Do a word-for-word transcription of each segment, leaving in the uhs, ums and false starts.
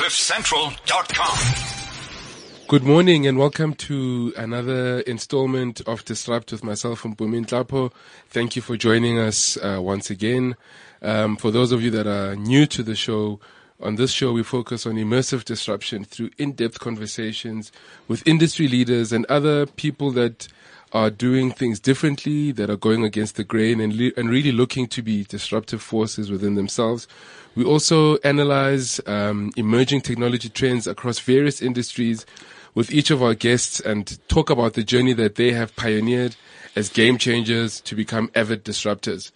cliff central dot com. Good morning and welcome to another installment of Disrupt with myself and Mpumi Ntlapo. Thank you for joining us uh, once again. Um, for those of you that are new to the show, on this show, we focus on immersive disruption through in-depth conversations with industry leaders and other people that are doing things differently, that are going against the grain and, le- and really looking to be disruptive forces within themselves. We also analyze um, emerging technology trends across various industries with each of our guests and talk about the journey that they have pioneered as game changers to become avid disruptors.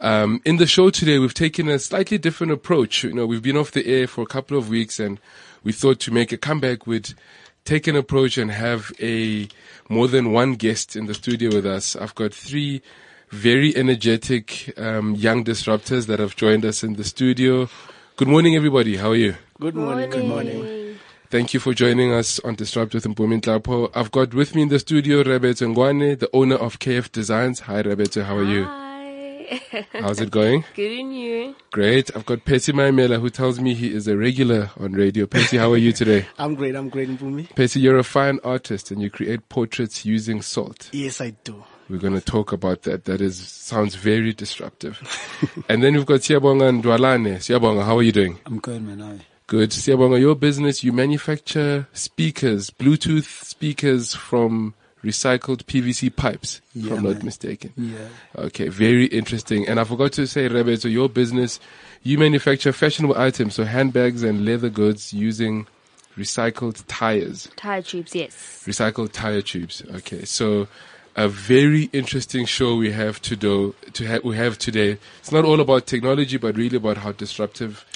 Um, in the show today, we've taken a slightly different approach. You know, we've been off the air for a couple of weeks and we thought to make a comeback, we'd take an approach and have a more than one guest in the studio with us. I've got three very energetic, um, young disruptors that have joined us in the studio. Good morning, everybody. How are you? Good morning. Good morning. Good morning. Thank you for joining us on Disrupt with Mpumi Ntlapo. I've got with me in the studio, Rebete Nguane, the owner of K F Designs. Hi, Rebete. How are Hi. you? How's it going? Good, and you? Great. I've got Percy Maimela, who tells me he is a regular on radio. Percy, how are you today? I'm great. I'm great, Mpumi. Percy, you're a fine artist and you create portraits using salt. Yes, I do. We're going to talk about that. That is sounds very disruptive. And then we've got Siyabonga Ndwalane. Siyabonga, how are you doing? I'm good, man. Hi. Good. Siyabonga, your business, you manufacture speakers, Bluetooth speakers from recycled P V C pipes, yeah, if I'm not man. mistaken. Yeah. Okay, very interesting. And I forgot to say, Rebe, so your business, you manufacture fashionable items, so handbags and leather goods using recycled tires. Tire tubes, yes. Recycled tire tubes. Okay, so a very interesting show we have to do, to ha- we have today. It's not all about technology, but really about how disruptive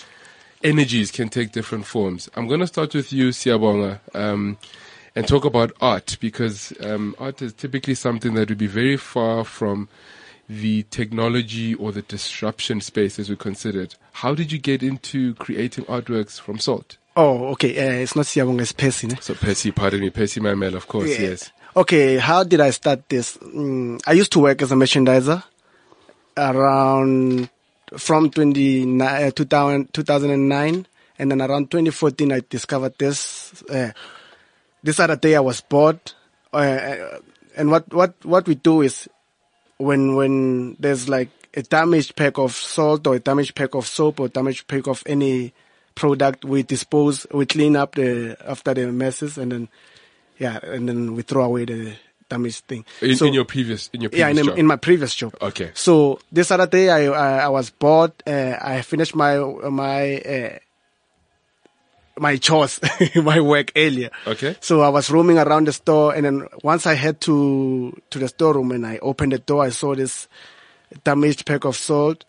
energies can take different forms. I'm going to start with you, Siyabonga. Um, And talk about art, because um, art is typically something that would be very far from the technology or the disruption space as we consider it. How did you get into creating artworks from salt? Oh, okay. Uh, it's not Siyabonga, it's Percy. Ne? So Percy, pardon me, Percy Maimela, of course, yeah. Yes. Okay, how did I start this? Mm, I used to work as a merchandiser around from twenty, uh, two thousand, two thousand nine, and then around twenty fourteen I discovered this. Uh, This other day I was bored, uh, and what, what, what we do is when when there's like a damaged pack of salt or a damaged pack of soap or a damaged pack of any product, we dispose, we clean up the after the messes, and then yeah, and then we throw away the damaged thing. In, so, in your previous, in your previous yeah, in, job? in my previous job. Okay. So this other day I I, I was bored. Uh, I finished my my. Uh, my chores, my work earlier. Okay. So I was roaming around the store, and then once I head to, to the storeroom and I opened the door, I saw this damaged pack of salt.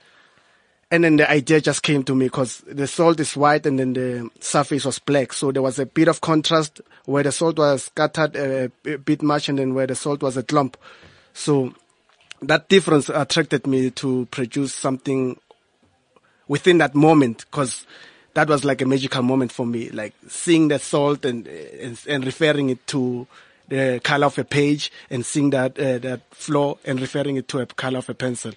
And then the idea just came to me because the salt is white and then the surface was black. So there was a bit of contrast where the salt was scattered a, a bit much and then where the salt was a clump. So that difference attracted me to produce something within that moment because that was like a magical moment for me, like seeing the salt and and, and referring it to the color of a page and seeing that uh, that flow and referring it to a color of a pencil.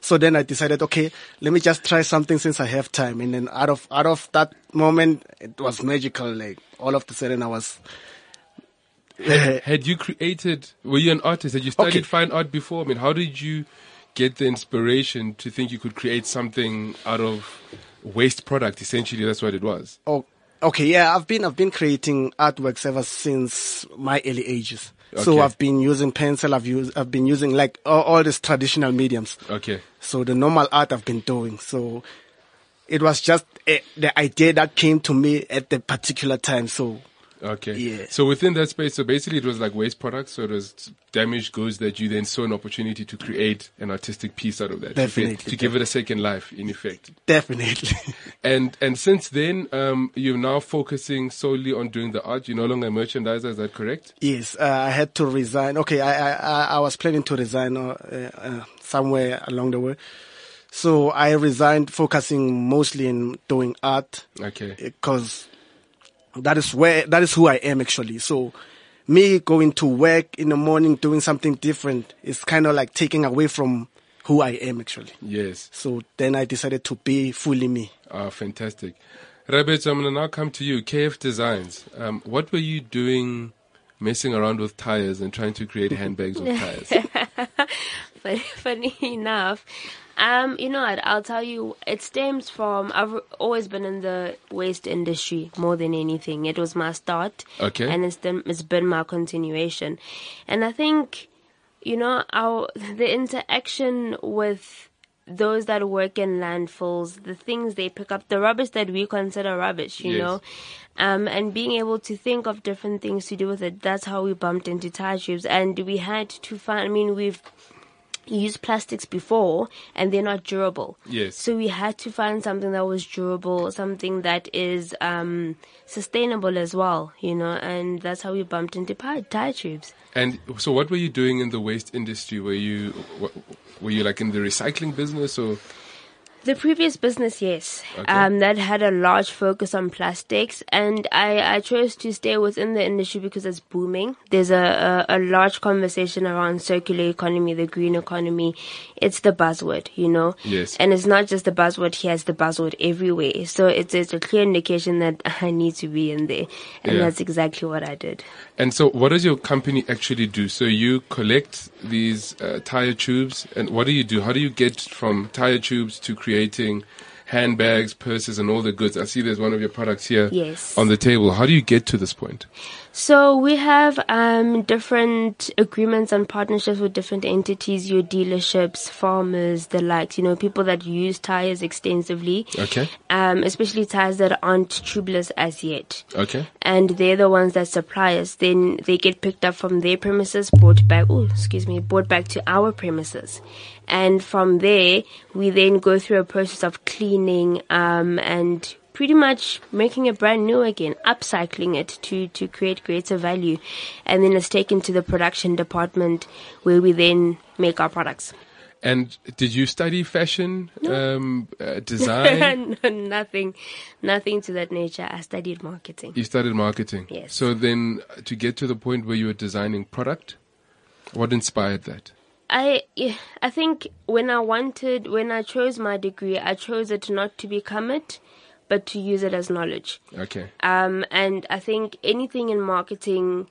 So then I decided, okay, let me just try something since I have time. And then out of out of that moment, it was magical. Like all of a sudden, I was. Had, had you created? Were you an artist? Had you studied okay. fine art before? I mean, how did you get the inspiration to think you could create something out of waste product? Essentially, that's what it was. Oh, okay. Yeah, I've been I've been creating artworks ever since my early ages. Okay. So I've been using pencil. I've used I've been using like all, all these traditional mediums. Okay. So the normal art I've been doing. So it was just a, the idea that came to me at the particular time. So. Okay. Yeah. So within that space, so basically it was like waste products, so it was damaged goods that you then saw an opportunity to create an artistic piece out of that. Definitely. To, get, to give it a second life, in effect. Definitely. And and since then, um, you're now focusing solely on doing the art. You're no longer a merchandiser, is that correct? Yes. Uh, I had to resign. Okay, I I, I was planning to resign uh, uh, somewhere along the way. So I resigned, focusing mostly in doing art. Okay. Because That is where, that is who I am actually. So me going to work in the morning, doing something different is kind of like taking away from who I am actually. Yes. So then I decided to be fully me. Ah, fantastic. Rebete, I'm going to now come to you. K F Designs, um, what were you doing messing around with tires and trying to create handbags with tires? But funny enough, um, you know what, I'll tell you, it stems from, I've always been in the waste industry more than anything. It was my start. Okay. And it's, the, it's been my continuation. And I think, you know, our the interaction with those that work in landfills, the things they pick up, the rubbish that we consider rubbish, you yes. know, um, and being able to think of different things to do with it. That's how we bumped into tire tubes. And we had to find, I mean, we've used plastics before and they're not durable. Yes. So we had to find something that was durable, something that is um, sustainable as well, you know, and that's how we bumped into tire tubes. And so what were you doing in the waste industry? Were you... What, Were you like in the recycling business or? The previous business, yes. Okay. Um, that had a large focus on plastics, and I, I chose to stay within the industry because it's booming. There's a, a, a large conversation around circular economy, the green economy. It's the buzzword, you know? Yes. And it's not just the buzzword here, it's the buzzword everywhere. So it's, it's a clear indication that I need to be in there. And yeah. that's exactly what I did. And so what does your company actually do? So you collect these uh, tire tubes, and what do you do? How do you get from tire tubes to create creating handbags, purses, and all the goods? I see there's one of your products here yes. on the table. How do you get to this point? So we have um, different agreements and partnerships with different entities, your dealerships, farmers, the likes, you know, people that use tires extensively. Okay. Um, especially tires that aren't tubeless as yet. Okay. And they're the ones that supply us. Then they get picked up from their premises, brought back, ooh, excuse me, brought back to our premises. And from there, we then go through a process of cleaning um, and pretty much making it brand new again, upcycling it to, to create greater value. And then it's taken to the production department where we then make our products. And did you study fashion, no. um, uh, design? no, nothing, nothing to that nature. I studied marketing. You studied marketing? Yes. So then to get to the point where you were designing product, what inspired that? I I think when I wanted, when I chose my degree, I chose it not to become it, but to use it as knowledge. Okay. Um, and I think anything in marketing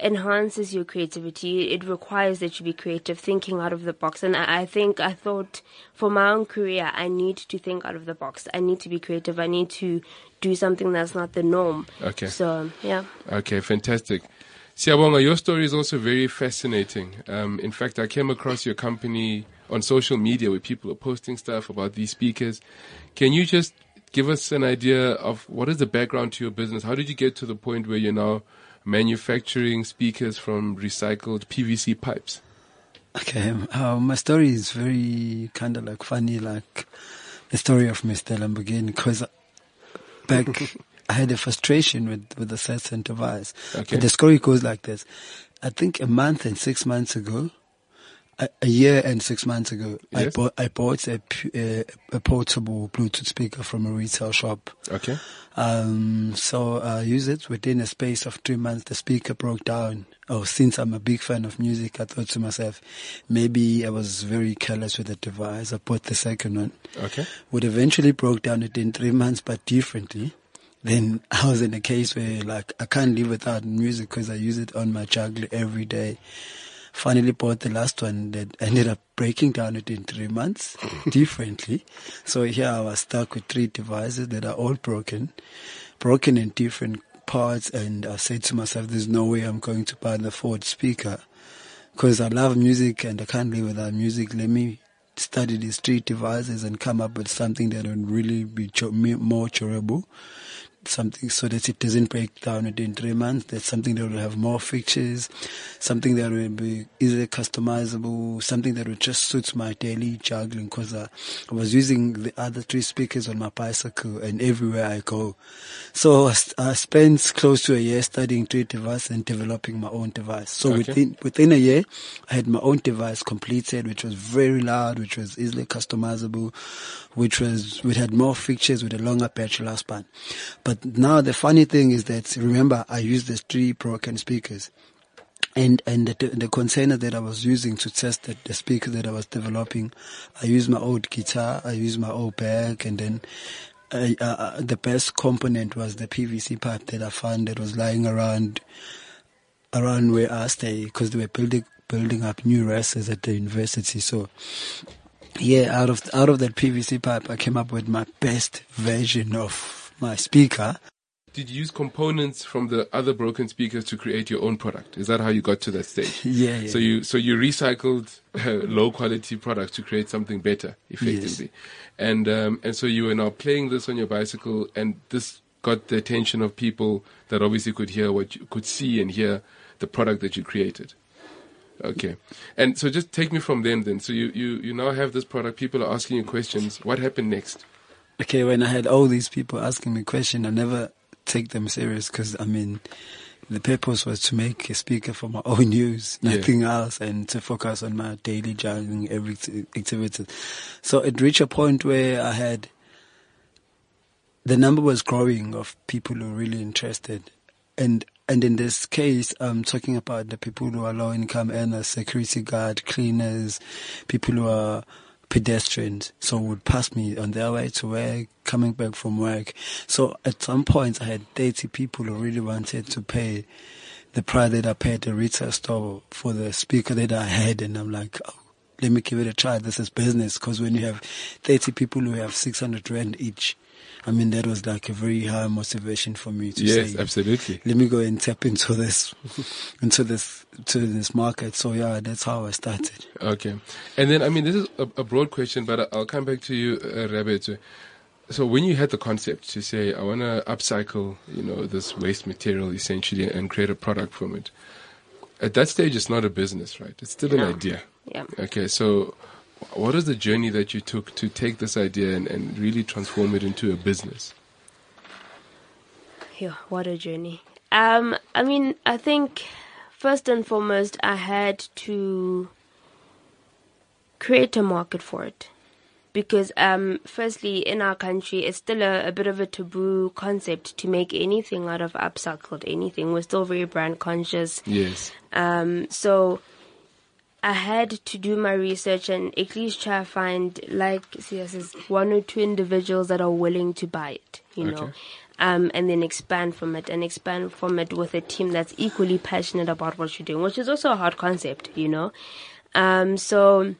enhances your creativity. It requires that you be creative, thinking out of the box. And I, I think I thought for my own career, I need to think out of the box. I need to be creative. I need to do something that's not the norm. Okay. So, yeah. Okay, fantastic. Siyabonga, your story is also very fascinating. Um, in fact, I came across your company on social media where people are posting stuff about these speakers. Can you just give us an idea of what is the background to your business? How did you get to the point where you're now manufacturing speakers from recycled P V C pipes? Okay, uh, my story is very kind of like funny, like the story of Mister Lamborghini, because back... I had a frustration with, with the sad scent of eyes. Okay. And the story goes like this. I think a month and six months ago, a, a year and six months ago, yes. I bought, I bought a, a, a portable Bluetooth speaker from a retail shop. Okay. Um, so I used it within a space of three months. The speaker broke down. Oh, since I'm a big fan of music, I thought to myself, maybe I was very careless with the device. I bought the second one. Okay. Would eventually broke down within three months, but differently. Then I was in a case where, like, I can't live without music because I use it on my juggler every day. Finally bought the last one that ended up breaking down within three months differently. So here I was stuck with three devices that are all broken, broken in different parts. And I said to myself, there's no way I'm going to buy the fourth speaker because I love music and I can't live without music. Let me study these three devices and come up with something that would really be cho- more durable. Something so that it doesn't break down within three months. That's something that will have more features, something that will be easily customizable, something that will just suit my daily juggling. Because I, I was using the other three speakers on my bicycle and everywhere I go. So I, I spent close to a year studying three devices and developing my own device. So okay. within within a year, I had my own device completed, which was very loud, which was easily customizable, which was which had more features with a longer battery lifespan, but But now the funny thing is that, remember, I used these three broken speakers. And and the, the container that I was using to test the, the speaker that I was developing, I used my old guitar, I used my old bag, and then uh, uh, the best component was the P V C pipe that I found that was lying around around where I stay, because they were building building up new races at the university. So yeah, out of out of that P V C pipe, I came up with my best version of my speaker. Did you use components from the other broken speakers to create your own product? Is that how you got to that stage? Yeah. yeah so you so you recycled uh, low quality products to create something better, effectively, yes. and um, and so you were now playing this on your bicycle, and this got the attention of people that obviously could hear what you could see and hear the product that you created. Okay, and so just take me from them then. So you you you now have this product. People are asking you questions. What happened next? Okay, when I had all these people asking me questions, I never take them serious, because I mean the purpose was to make a speaker for my own use, nothing yeah. else, and to focus on my daily jogging, every activity. So it reached a point where I had the number was growing of people who were really interested, and and in this case I'm talking about the people who are low income earners, security guard, cleaners, people who are pedestrians, so would pass me on their way to work, coming back from work. So at some point I had thirty people who really wanted to pay the price that I paid at the retail store for the speaker that I had, and I'm like, oh, let me give it a try, this is business. Because when you have thirty people who have six hundred rand each, I mean, that was like a very high motivation for me to yes, say, absolutely. Let me go and tap into this, into this, to this market. So yeah, that's how I started. Okay, and then I mean, this is a, a broad question, but I'll come back to you, uh, Rebete. So when you had the concept to say, I want to upcycle, you know, this waste material essentially and create a product from it. At that stage, it's not a business, right? It's still no. an idea. Yeah. Okay, so. What is the journey that you took to take this idea and, and really transform it into a business? Yeah, what a journey. Um, I mean, I think first and foremost, I had to create a market for it. Because um, firstly, in our country, it's still a, a bit of a taboo concept to make anything out of upcycled anything. We're still very brand conscious. Yes. Um, so... I had to do my research and at least try to find, like C S, says, one or two individuals that are willing to buy it, you okay. know, um, and then expand from it and expand from it with a team that's equally passionate about what you're doing, which is also a hard concept, you know. Um, so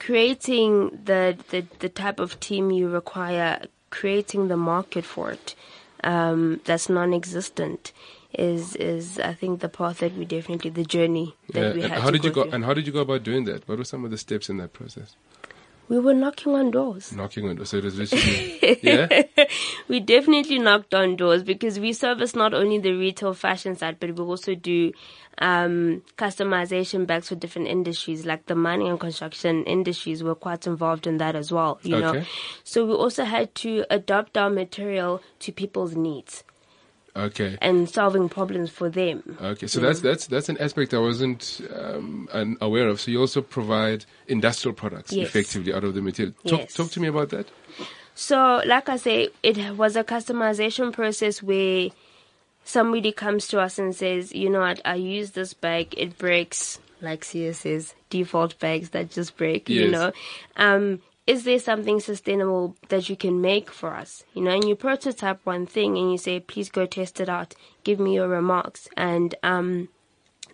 creating the, the, the type of team you require, creating the market for it um, that's non-existent. Is is I think the path that we definitely the journey that yeah. we had. And how to did go you go through. And how did you go about doing that? What were some of the steps in that process? We were knocking on doors. Knocking on doors. So it was literally yeah. We definitely knocked on doors because we service not only the retail fashion side, but we also do um, customization bags for different industries, like the mining and construction industries. We're quite involved in that as well. You okay. know, so we also had to adapt our material to people's needs. Okay. And solving problems for them. Okay, so that's that's that's an aspect I wasn't um, aware of. So you also provide industrial products, yes. effectively, out of the material. Talk, yes. talk to me about that. So, like I say, it was a customization process where somebody comes to us and says, you know what, I use this bag, it breaks, like Sia says, default bags that just break, yes. you know. Um Is there something sustainable that you can make for us? You know, and you prototype one thing and you say, please go test it out. Give me your remarks. And um,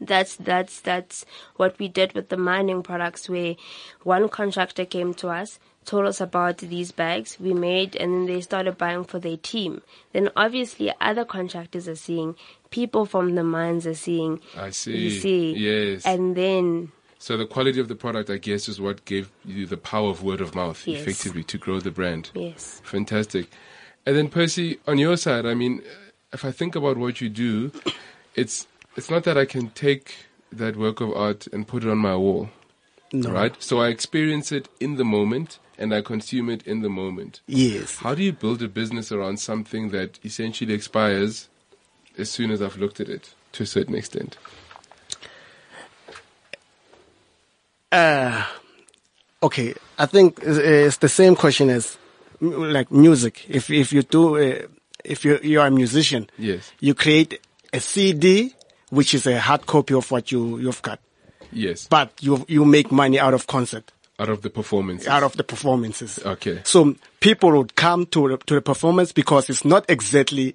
that's that's that's what we did with the mining products, where one contractor came to us, told us about these bags we made, and then they started buying for their team. Then obviously other contractors are seeing, people from the mines are seeing. I see. You see. Yes. And then... So the quality of the product, I guess, is what gave you the power of word of mouth, yes. effectively, to grow the brand. Yes. Fantastic. And then, Percy, on your side, I mean, if I think about what you do, it's it's not that I can take that work of art and put it on my wall, no. right? So I experience it in the moment and I consume it in the moment. Yes. How do you build a business around something that essentially expires as soon as I've looked at it, to a certain extent? Uh, okay, I think it's the same question as like music. If if you do, uh, if you you are a musician, yes, you create a C D which is a hard copy of what you you've got, yes. But you you make money out of concert. Out of the performances? Out of the performances. Okay. So people would come to, to the performance because it's not exactly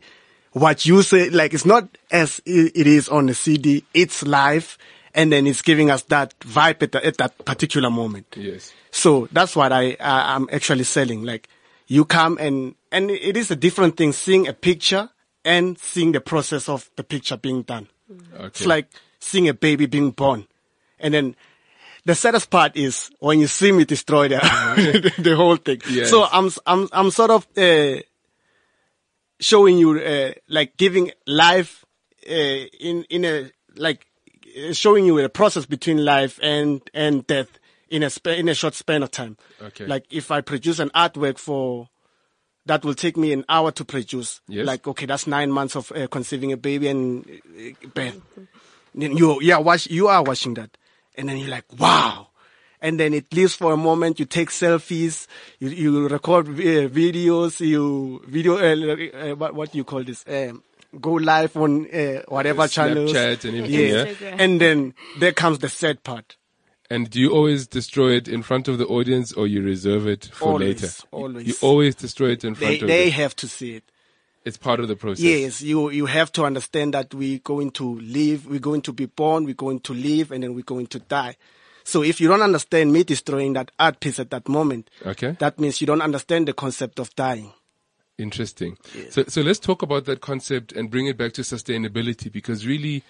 what you say, like it's not as it is on a C D, it's live, and then it's giving us that vibe at, the, at that particular moment. Yes. So that's what I, I, I'm actually selling. Like you come and, and it is a different thing seeing a picture and seeing the process of the picture being done. Okay. It's like seeing a baby being born. And then the saddest part is when you see me destroy the, the whole thing. Yes. So I'm, I'm, I'm sort of, uh, showing you, uh, like giving life, uh, in, in a, like showing you the process between life and, and death in a sp- in a short span of time. Okay. Like if I produce an artwork for, that will take me an hour to produce. Yes. Like, okay, that's nine months of uh, conceiving a baby and uh, bam. You, yeah, watch, you are watching that. And then you're like, wow. And then it lives for a moment. You take selfies. You, you record uh, videos. You video, uh, uh, what, what do you call this? Um, go live on uh, whatever Snapchat channels. Snapchat and everything. Yeah. And then there comes the sad part. And do you always destroy it in front of the audience or you reserve it for always, later? Always. You always destroy it in front they, of them. They have to see it. It's part of the process. Yes, you, you have to understand that we're going to live, we're going to be born, we're going to live, and then we're going to die. So if you don't understand me destroying that art piece at that moment, okay, that means you don't understand the concept of dying. Interesting. Yes. So, so let's talk about that concept and bring it back to sustainability, because really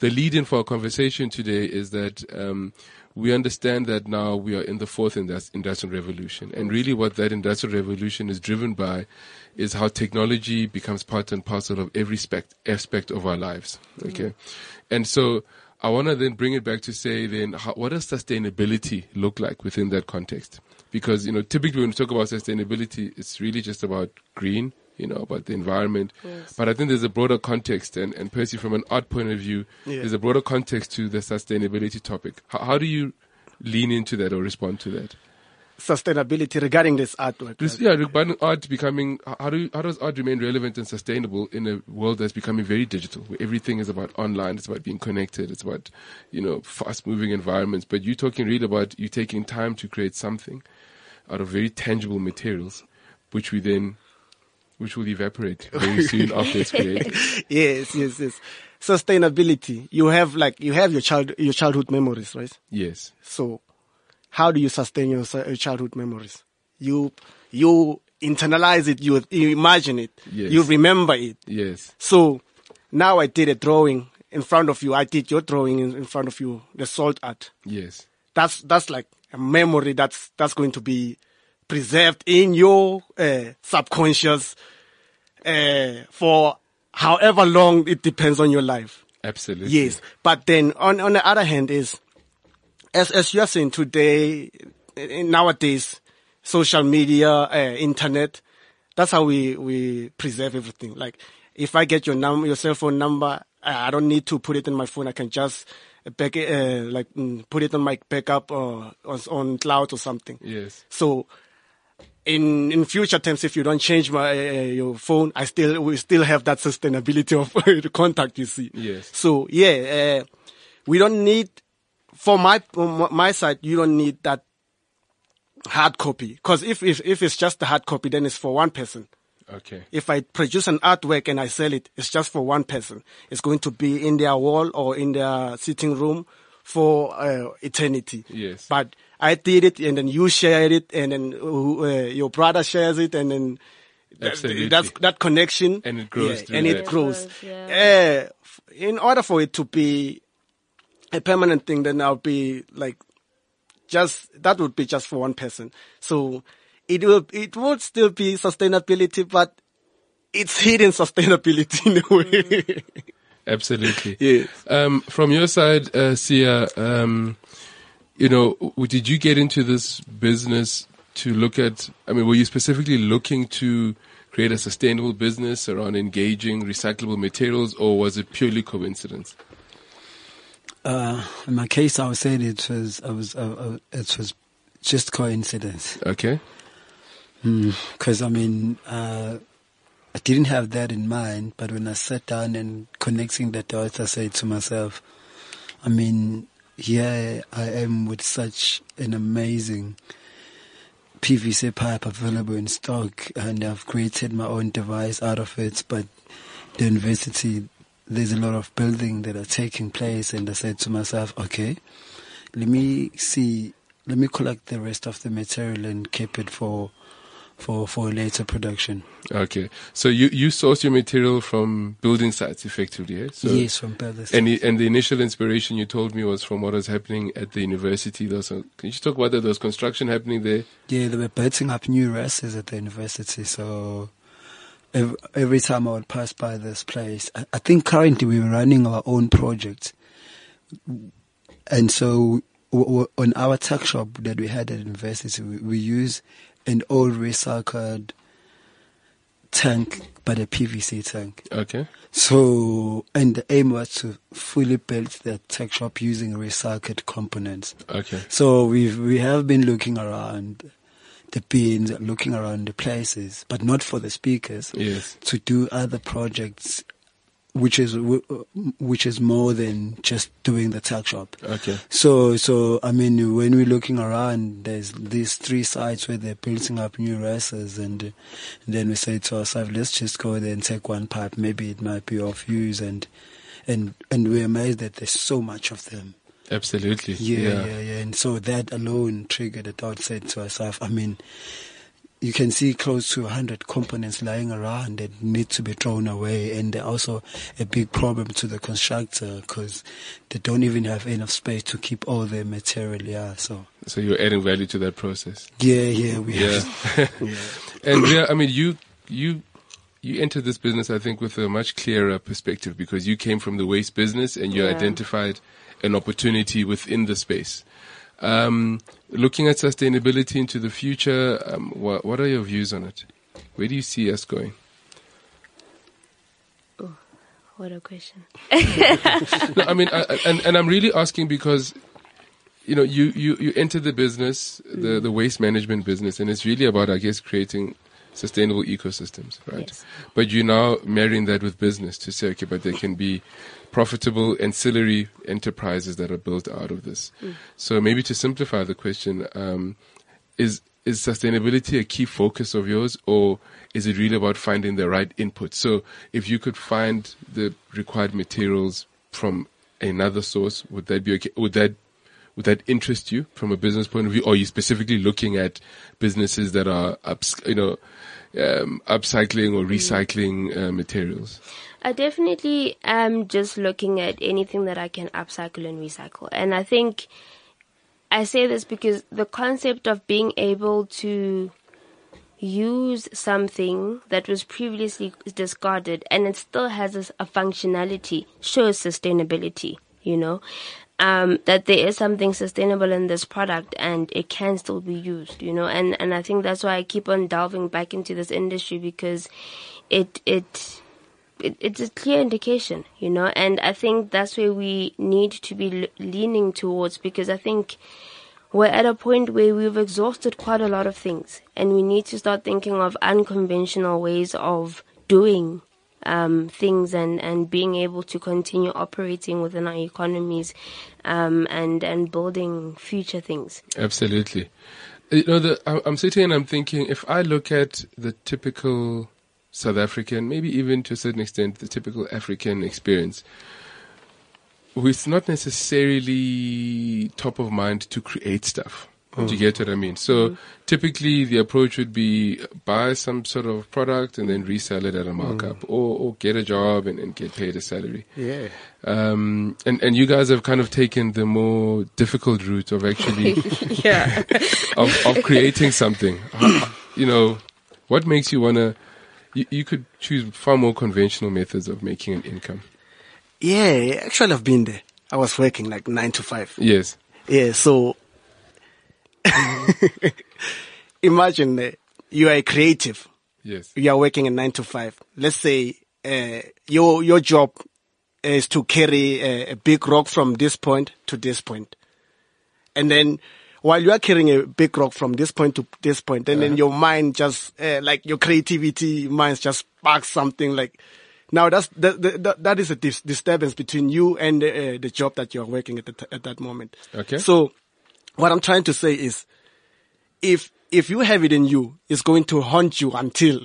the lead-in for our conversation today is that um, we understand that now we are in the fourth industrial revolution. And really what that industrial revolution is driven by is how technology becomes part and parcel of every spect- aspect of our lives. Okay. Mm-hmm. And so I want to then bring it back to say then, how, what does sustainability look like within that context? Because, you know, typically when we talk about sustainability, it's really just about green, you know, about the environment. Yes. But I think there's a broader context, and, and Percy, from an art point of view, yeah, there's a broader context to the sustainability topic. How, how do you lean into that or respond to that? Sustainability regarding this artwork. This, yeah, regarding art becoming, how, do, how does art remain relevant and sustainable in a world that's becoming very digital, where everything is about online, it's about being connected, it's about, you know, fast-moving environments. But you're talking really about you taking time to create something out of very tangible materials, which we then... which will evaporate very soon after it's created. Yes, yes, yes. Sustainability. You have like you have your child your childhood memories, right? Yes. So, how do you sustain your, your childhood memories? You you internalize it. You, you imagine it. Yes. You remember it. Yes. So, now I did a drawing in front of you. I did your drawing in, in front of you. The salt art. Yes. That's that's like a memory that's that's going to be preserved in your uh, subconscious uh, for however long it depends on your life. Absolutely. Yes. But then on, on the other hand is, as, as you are saying today, nowadays, social media, uh, internet, that's how we, we preserve everything. Like if I get your num- your cell phone number, I don't need to put it in my phone. I can just back, uh, like put it on my backup or on cloud or something. Yes. So, In in future times, if you don't change my uh, your phone, I still we still have that sustainability of the contact. You see, yes. So yeah, uh, we don't need, for my my side, you don't need that hard copy, because if, if if it's just a hard copy, then it's for one person. Okay. If I produce an artwork and I sell it, it's just for one person. It's going to be in their wall or in their sitting room for uh, eternity. Yes. But I did it, and then you shared it, and then uh, your brother shares it, and then th- that's that connection. And it grows. Yeah, and that. it grows. Yeah. Uh, in order for it to be a permanent thing, then I'll be like, just that would be just for one person. So it will, it would still be sustainability, but it's hidden sustainability in a way. Mm. Absolutely. Yes. Um, from your side, uh, Sia, um, you know, did you get into this business to look at, I mean, were you specifically looking to create a sustainable business around engaging recyclable materials, or was it purely coincidence? Uh, in my case, I would say it was, I was, uh, it was just coincidence. Okay. Because, mm, I mean, uh, I didn't have that in mind, but when I sat down and connecting the dots, I said to myself, I mean, here I am with such an amazing P V C pipe available in stock, and I've created my own device out of it. But the university, there's a lot of building that are taking place, and I said to myself, okay, let me see, let me collect the rest of the material and keep it for for for later production. Okay, so you, you source your material from building sites effectively, eh? So yes, from building sites. And the, and the initial inspiration you told me was from what was happening at the university. Those, can you just talk about that? There was construction happening there? Yeah, they were building up new races at the university, so every, every time I would pass by this place, I, I think currently we were running our own project, and so w- w- on our tuck shop that we had at the university, we, we use an old recycled tank, but a P V C tank. Okay. So, and the aim was to fully build the tech shop using recycled components. Okay. So we've, we have been looking around the bins, looking around the places, but not for the speakers. Yes. To do other projects, which is, which is more than just doing the tuck shop. Okay. So, so, I mean, when we're looking around, there's these three sites where they're building up new races, and, and then we say to ourselves, let's just go there and take one pipe. Maybe it might be of use, and, and, and we're amazed that there's so much of them. Absolutely. Yeah, yeah, yeah, yeah. And so that alone triggered a thought, said to ourselves, I mean, you can see close to one hundred components lying around that need to be thrown away, and they're also a big problem to the constructor because they don't even have enough space to keep all their material. Yeah, so so you're adding value to that process. Yeah, yeah, we yeah. are. Yeah. And yeah, I mean, you you you entered this business, I think, with a much clearer perspective because you came from the waste business and you yeah. identified an opportunity within the space. Um, looking at sustainability into the future, um, wh- what are your views on it? Where do you see us going? Oh, what a question. No, I mean, I, and, and I'm really asking because, you know, you, you, you enter the business, the, the waste management business, and it's really about, I guess, creating sustainable ecosystems, right? Yes. But you're now marrying that with business to say, okay, but there can be profitable ancillary enterprises that are built out of this. Mm. So maybe to simplify the question, um, is is sustainability a key focus of yours, or is it really about finding the right input? So if you could find the required materials from another source, would that be okay? Would that would that interest you from a business point of view, or are you specifically looking at businesses that are ups, you know, um, upcycling or recycling uh, materials? I definitely am just looking at anything that I can upcycle and recycle. And I think I say this because the concept of being able to use something that was previously discarded and it still has a, a functionality shows sustainability, you know, um, that there is something sustainable in this product and it can still be used, you know. And, and I think that's why I keep on delving back into this industry because it it... It, it's a clear indication, you know, and I think that's where we need to be l- leaning towards because I think we're at a point where we've exhausted quite a lot of things and we need to start thinking of unconventional ways of doing um, things and, and being able to continue operating within our economies um, and, and building future things. Absolutely. You know, the, I'm sitting and I'm thinking, if I look at the typical South African, maybe even to a certain extent, the typical African experience, it's not necessarily top of mind to create stuff. Mm. Do you get what I mean? So mm. typically the approach would be buy some sort of product and then resell it at a markup mm. or, or get a job and, and get paid a salary. Yeah. Um, and, and you guys have kind of taken the more difficult route of actually yeah. of, of creating something. You know, what makes you want to You, you could choose far more conventional methods of making an income. Yeah, actually I've been there. I was working like nine to five. Yes. Yeah, so imagine uh, you are a creative. Yes. You are working at nine to five. Let's say uh, your your job is to carry a, a big rock from this point to this point. And then while you are carrying a big rock from this point to this point, and uh-huh. then your mind just, uh, like your creativity minds just sparks something like, Now that's that that, that is a dis- disturbance between you and the, uh, the job that you are working at the t- at that moment. Okay. So what I'm trying to say is, if if you have it in you, it's going to haunt you until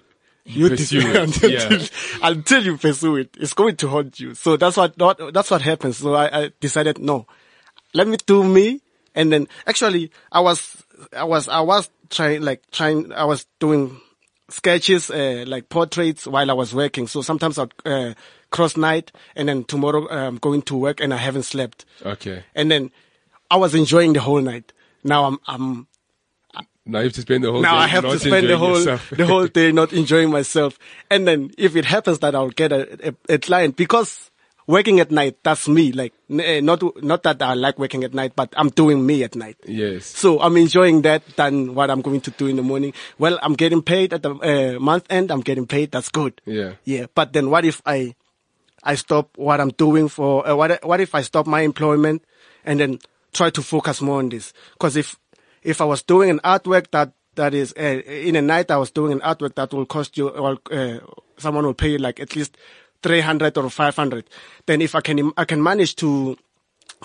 you pursue dis- it. until, yeah. until you pursue it. It's going to haunt you. So that's what that's what happens. So I, I decided no, let me do me. And then actually, I was I was I was trying like trying I was doing. sketches, uh, like portraits while I was working. So sometimes I'd, uh, cross night and then tomorrow uh, I'm going to work and I haven't slept. Okay. And then I was enjoying the whole night. Now I'm, I'm, now you have to spend the whole now day I have not to spend the whole, the whole day not enjoying myself. And then if it happens that I'll get a, a, a client, because working at night, that's me. Like, not, not that I like working at night, but I'm doing me at night. Yes. So I'm enjoying that than what I'm going to do in the morning. Well, I'm getting paid at the uh, month end. I'm getting paid. That's good. Yeah. Yeah. But then what if I, I stop what I'm doing for, uh, what, what if I stop my employment and then try to focus more on this? Cause if, if I was doing an artwork that, that is, uh, in a night I was doing an artwork that will cost you, or, uh, someone will pay you like at least three hundred or five hundred. Then if I can, I can manage to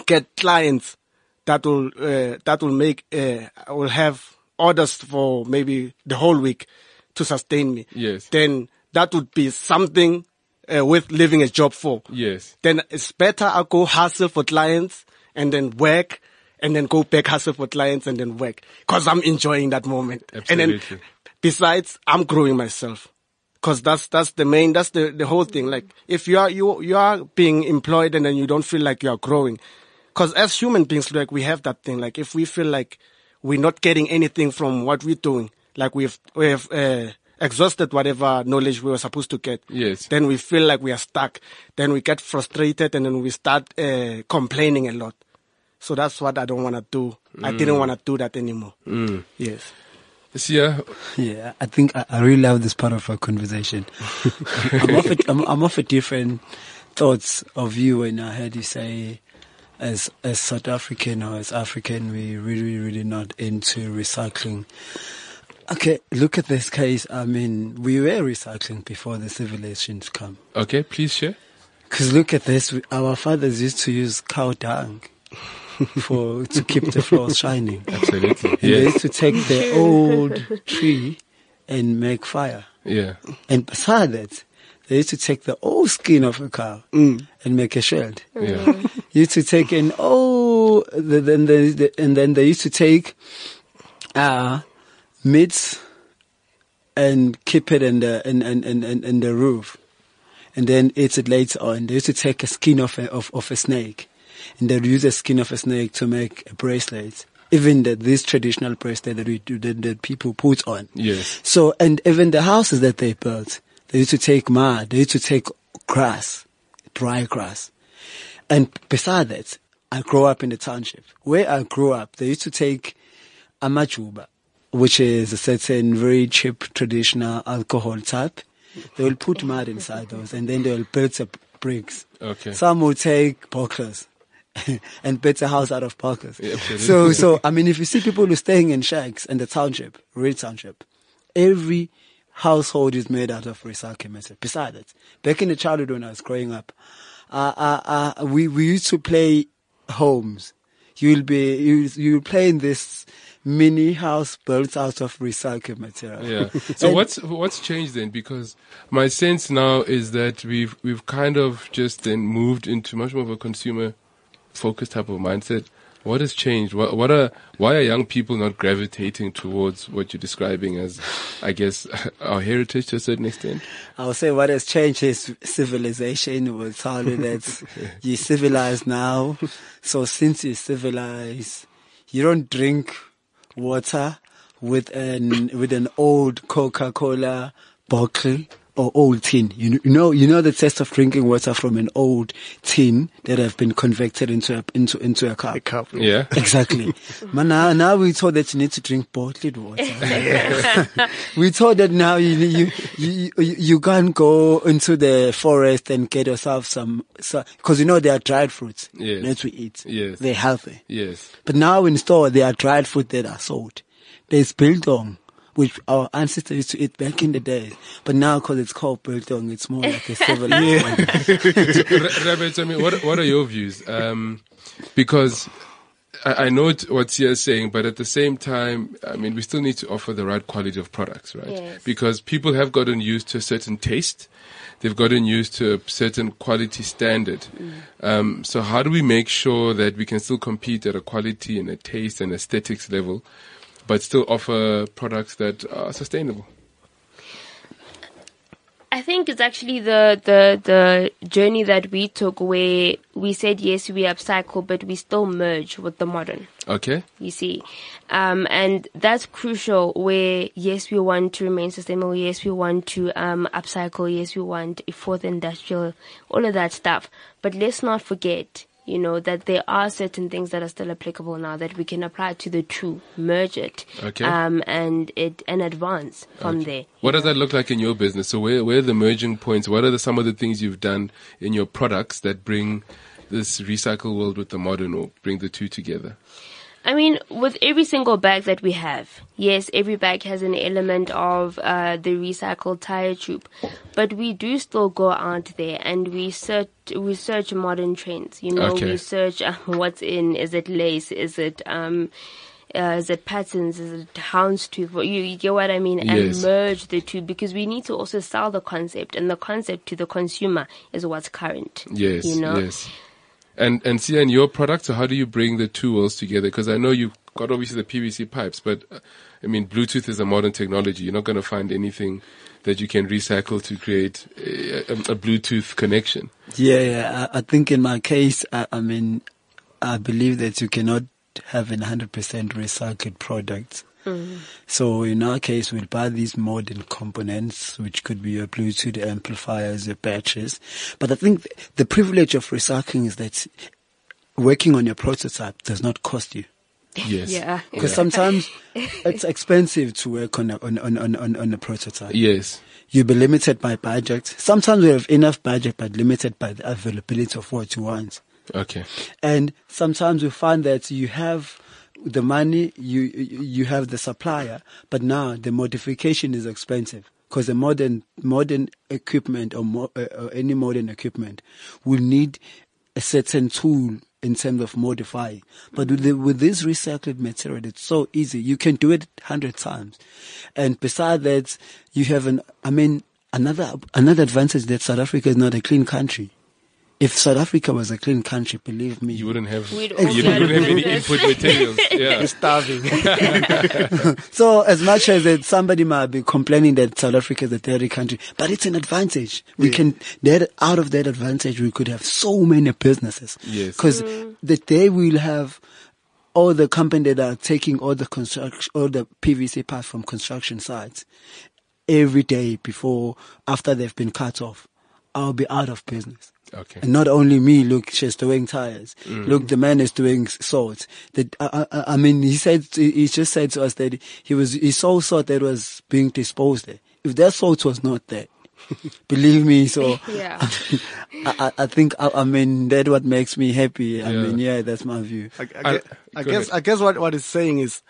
get clients that will, uh, that will make, uh, I will have orders for maybe the whole week to sustain me. Yes. Then that would be something, uh, worth leaving a job for. Yes. Then it's better I go hustle for clients and then work and then go back hustle for clients and then work. Cause I'm enjoying that moment. Absolutely. And then besides, I'm growing myself. Cause that's, that's the main, that's the, the whole thing. Like, if you are, you, you are being employed and then you don't feel like you are growing. Cause as human beings, like, we have that thing. Like, if we feel like we're not getting anything from what we're doing, like we've, we've, uh, exhausted whatever knowledge we were supposed to get. Yes. Then we feel like we are stuck. Then we get frustrated and then we start, uh, complaining a lot. So that's what I don't want to do. Mm. I didn't want to do that anymore. Mm. Yes. Yeah. yeah, I think I, I really love this part of our conversation. I'm off at, I'm, I'm off at different thoughts of you when I heard you say, as as South African or as African, we really, really not into recycling. Okay, look at this case. I mean, we were recycling before the civilizations come. Okay, please share. Because look at this. Our fathers used to use cow dung. For to keep the floors shining. Absolutely. And yes. They used to take the old tree and make fire. Yeah. And beside that, they used to take the old skin of a cow mm. and make a shield. Yeah. They used to take an old, then they, the, and then they used to take uh meats and keep it in the in in in, in the roof, and then eat it later on. They used to take a skin of a, of of a snake. And they use the skin of a snake to make a bracelet, even the, this traditional bracelet that we do, that, that people put on. Yes. So, and even the houses that they built, they used to take mud, they used to take grass, dry grass. And beside that, I grew up in the township. Where I grew up, they used to take amajuba, which is a certain very cheap traditional alcohol type. They will put mud inside those and then they will build the bricks. Okay. Some will take boxes. and built a house out of parkers. Yeah, so, so, I mean, if you see people who are staying in shacks in the township, real township, every household is made out of recycling material. Besides it, back in the childhood when I was growing up, uh, uh, uh, we, we used to play homes. You'll be, you, you'll play in this mini house built out of recycled material. Yeah. So what's, what's changed then? Because my sense now is that we've, we've kind of just then moved into much more of a consumer focused type of mindset. What has changed? What, what are, why are young people not gravitating towards what you're describing as, I guess, our heritage to a certain extent? I would say what has changed is civilization will tell you that you're civilized now. So since you're civilized, you don't drink water with an, with an old Coca-Cola bottle. Or old tin. You know, you know the taste of drinking water from an old tin that have been converted into a, into, into a cup. A cup. Yeah. Exactly. Man, now, now we're told that you need to drink bottled water. We're told that now you, you, you, you, you can't go into the forest and get yourself some, so, cause you know they are dried fruits. Yes. That we eat. Yes. They're healthy. Yes. But now in store, they are dried fruit that are sold. There's biltong. which our ancestors used to eat back in the day. But now, because it's called biltong, it's more like a civil yeah. Rabbi, tell me, what, what are your views? Um, because I, I know what Siya's saying, but at the same time, I mean, we still need to offer the right quality of products, right? Yes. Because people have gotten used to a certain taste. They've gotten used to a certain quality standard. Mm. Um, so how do we make sure that we can still compete at a quality and a taste and aesthetics level, but still offer products that are sustainable? I think it's actually the, the, the journey that we took where we said, yes, we upcycle, but we still merge with the modern. Okay. You see. Um, and that's crucial where, yes, we want to remain sustainable. Yes, we want to um, upcycle. Yes, we want a fourth industrial, all of that stuff. But let's not forget, you know, that there are certain things that are still applicable now that we can apply to the two, merge it, okay. um, and it and advance from okay. there. What know? does that look like in your business? So where, where are the merging points? What are the, some of the things you've done in your products that bring this recycle world with the modern, or bring the two together? I mean, with every single bag that we have, yes, every bag has an element of uh, the recycled tire tube, but we do still go out there and we search, we search modern trends. You know, okay. we search um, what's in. Is it lace? Is it um, uh, is it patterns? Is it houndstooth? You, you get what I mean? Yes. And merge the two, because we need to also sell the concept, and the concept to the consumer is what's current. Yes, you know. Yes. And and Siya, in your products, so how do you bring the two worlds together? Because I know you've got obviously the P V C pipes, but uh, I mean, Bluetooth is a modern technology. You're not going to find anything that you can recycle to create a, a, a Bluetooth connection. Yeah, yeah. I, I think in my case, I, I mean, I believe that you cannot have a one hundred percent recycled product. Mm-hmm. So in our case, we'll buy these modern components, which could be your Bluetooth amplifiers, your batteries. But I think th- the privilege of recycling is that working on your prototype does not cost you. Yes. Yeah. Because yeah. sometimes it's expensive to work on a, on, on, on, on a prototype. Yes. You'll be limited by budget. Sometimes we have enough budget, but limited by the availability of what you want. Okay. And sometimes we find that you have the money, you you have the supplier, but now the modification is expensive, because the modern modern equipment or, mo, uh, or any modern equipment will need a certain tool in terms of modifying. But with, the, with this recycled material, it's so easy. You can do it hundred times, and besides that, you have an. I mean, another another advantage that South Africa is not a clean country. If South Africa was a clean country, believe me, you wouldn't have, you wouldn't have any input materials. Yeah. You're starving. So as much as that somebody might be complaining that South Africa is a dirty country, but it's an advantage. We yeah. can, that out of that advantage, we could have so many businesses. Yes. Because mm. the day we'll have all the companies that are taking all the construction, all the P V C pipes from construction sites every day before, after they've been cut off, I'll be out of business. Okay. And not only me, look, she's doing tires. Mm. Look, the man is doing salt. That I, I, I mean, he said, he just said to us that he was, he saw salt that was being disposed there. If that salt was not there, believe me, so yeah. I, I, I think, I, I mean, that's what makes me happy. I yeah. mean, yeah, that's my view. I, I, I, I guess, ahead. I guess what, what it's saying is,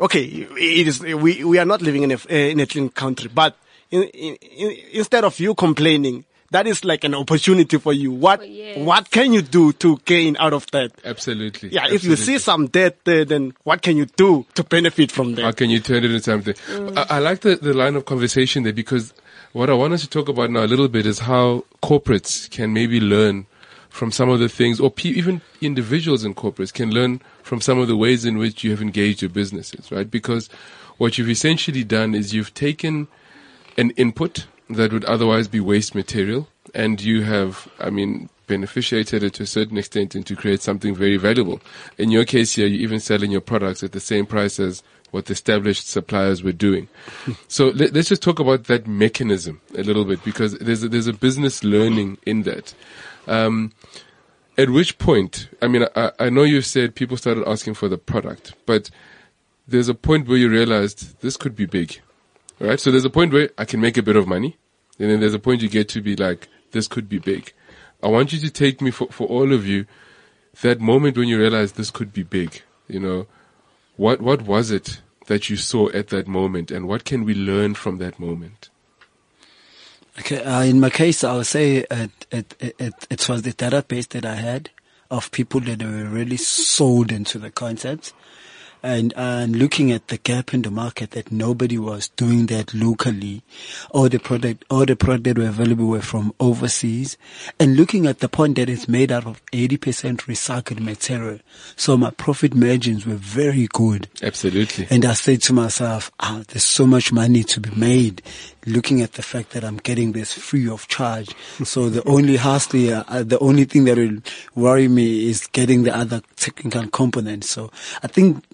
okay, it is, we, we are not living in a, in a clean country, but in, in, in, instead of you complaining, that is like an opportunity for you. What oh, yes. what can you do to gain out of that? Absolutely. Yeah, Absolutely. If you see some debt there, then what can you do to benefit from that? How can you turn it into something? Mm. I, I like the, the line of conversation there, because what I wanted to talk about now a little bit is how corporates can maybe learn from some of the things, or pe- even individuals and corporates can learn from some of the ways in which you have engaged your businesses, right? Because what you've essentially done is you've taken an input that would otherwise be waste material, and you have, I mean, beneficiated it to a certain extent and to create something very valuable. In your case here, you're even selling your products at the same price as what the established suppliers were doing. So let, let's just talk about that mechanism a little bit, because there's a, there's a business learning in that. Um, at which point, I mean, I, I know you said people started asking for the product, but there's a point where you realized this could be big. Right, so there's a point where I can make a bit of money, and then there's a point you get to be like, this could be big. I want you to take me, for, for all of you, that moment when you realize this could be big. You know, what what was it that you saw at that moment, and what can we learn from that moment? Okay, uh, in my case, I would say it, it, it, it was the database that I had of people that were really sold into the concept, and and looking at the gap in the market that nobody was doing that locally. All the product, all the product that were available were from overseas, and looking at the point that it's made out of eighty percent recycled material. So my profit margins were very good. Absolutely. And I said to myself, ah, there's so much money to be made, looking at the fact that I'm getting this free of charge. So the only hustle, uh, the only thing that will worry me is getting the other technical components. So I think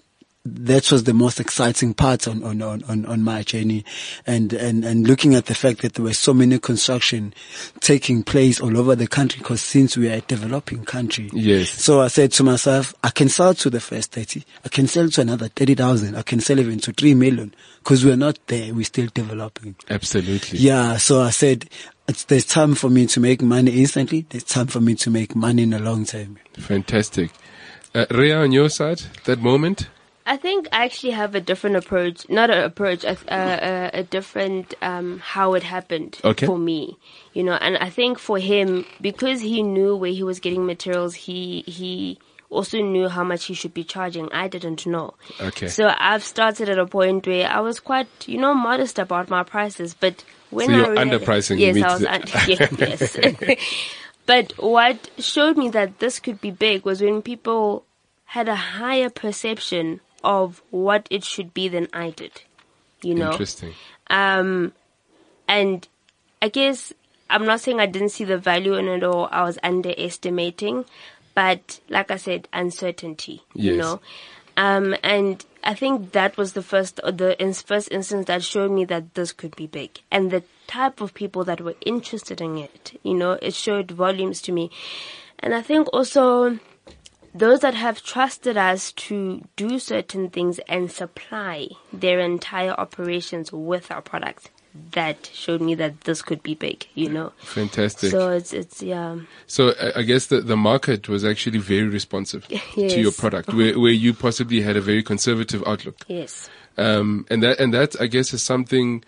that was the most exciting part on, on, on, on my journey. And, and, and looking at the fact that there were so many construction taking place all over the country, because since we are a developing country. Yes. So I said to myself, I can sell to the first thirty. I can sell to another thirty thousand. I can sell even to three million, because we're not there. We're still developing. Absolutely. Yeah. So I said, it's, there's time for me to make money instantly. There's time for me to make money in the long term. Fantastic. Uh, Rhea, on your side, that moment? I think I actually have a different approach, not an approach, a, a, a different um, how it happened okay. for me, you know. And I think for him, because he knew where he was getting materials, he he also knew how much he should be charging. I didn't know. Okay. So I've started at a point where I was quite, you know, modest about my prices. But when so I you're realized, underpricing. Yes, I was. The- un- yes, yes. But what showed me that this could be big was when people had a higher perception of what it should be than I did, you know. Interesting. Um, and I guess I'm not saying I didn't see the value in it or I was underestimating, but like I said, uncertainty. Yes. You know. Um, and I think that was the first, the in, first instance that showed me that this could be big, and the type of people that were interested in it. You know, it showed volumes to me, and I think also those that have trusted us to do certain things and supply their entire operations with our products, that showed me that this could be big, you know. Fantastic. So it's, it's yeah. So I guess the, the market was actually very responsive yes. to your product, where, where you possibly had a very conservative outlook. Yes. Um, and that, and that I guess is something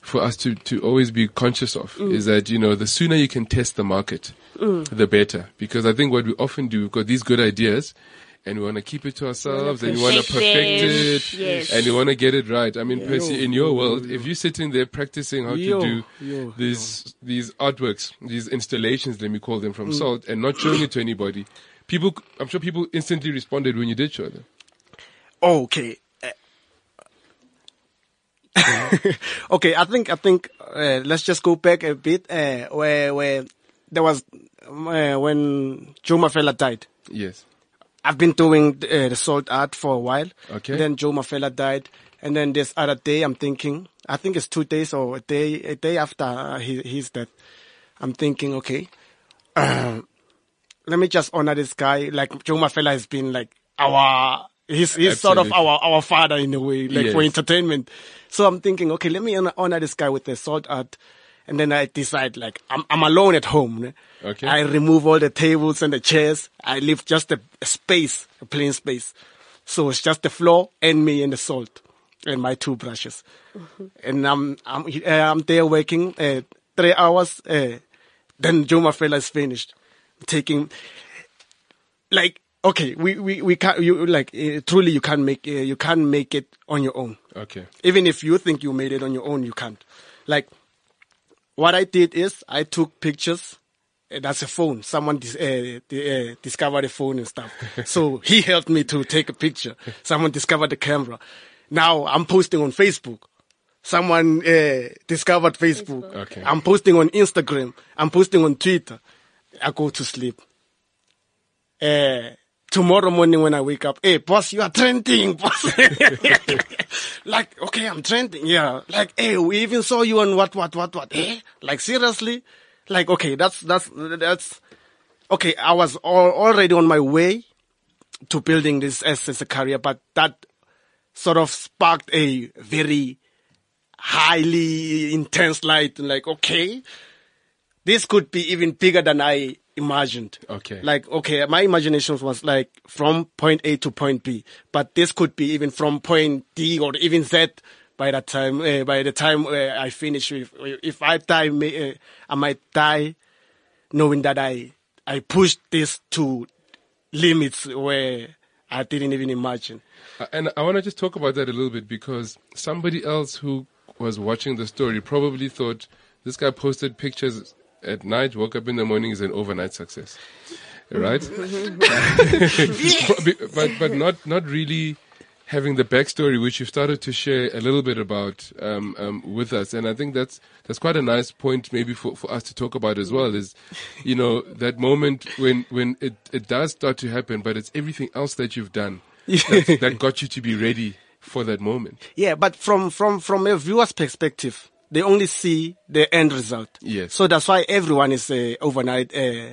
for us to, to always be conscious of, mm. is that, you know, the sooner you can test the market, mm. the better. Because I think what we often do, we've got these good ideas and we want to keep it to ourselves and we want to perfect it yes. and we want to get it right. I mean, yeah. Percy, in your world, if you're sitting there practicing how yo, to do yo, these, yo. these artworks, these installations, let me call them, from mm. salt, and not showing it to anybody, people, I'm sure people instantly responded when you did show them. Okay. Okay, I think I think uh, let's just go back a bit uh, where where there was uh, when Joe Mafela died. Yes, I've been doing uh, the salt art for a while. Okay, then Joe Mafela died, and then this other day, I'm thinking, I think it's two days or a day a day after uh, his, his death, I'm thinking, okay, uh, let me just honor this guy. Like Joe Mafela has been like our. He's, he's sort of our, our father in a way, like yes. for entertainment. So I'm thinking, okay, let me honor, honor this guy with the salt art. And then I decide, like, I'm, I'm alone at home. Okay. I remove all the tables and the chairs. I leave just a, a space, a plain space. So it's just the floor and me and the salt and my two brushes. Mm-hmm. And I'm, I'm, uh, I'm there working, uh, three hours. Uh, then Joe Mafela is finished taking, like, okay, we we we can't. You like uh, truly, you can't make uh, you can't make it on your own. Okay, even if you think you made it on your own, you can't. Like, what I did is I took pictures. And that's a phone. Someone dis- uh, d- uh, discovered a phone and stuff. So he helped me to take a picture. Someone discovered the camera. Now I'm posting on Facebook. Someone uh, discovered Facebook. Facebook. Okay, I'm posting on Instagram. I'm posting on Twitter. I go to sleep. Uh, Tomorrow morning when I wake up, hey, boss, you are trending, boss. Like, okay, I'm trending, yeah. Like, hey, we even saw you on what, what, what, what, eh? Like, seriously? Like, okay, that's, that's, that's, okay, I was all, already on my way to building this as, as a career, but that sort of sparked a very highly intense light, like, okay, this could be even bigger than I imagined. Okay. Like, okay, my imagination was like from point A to point B, but this could be even from point D or even Z by that time, uh, by the time uh, I finish. If, if I die, uh, I might die knowing that I, I pushed this to limits where I didn't even imagine. And I want to just talk about that a little bit, because somebody else who was watching the story probably thought this guy posted pictures at night, woke up in the morning, is an overnight success, right? but but not not really having the backstory, which you've started to share a little bit about um, um, with us. And I think that's that's quite a nice point maybe for, for us to talk about as well, is, you know, that moment when, when it, it does start to happen, but it's everything else that you've done that, that got you to be ready for that moment. Yeah, but from, from, from a viewer's perspective, they only see the end result. Yes. So that's why everyone is uh, overnight, uh,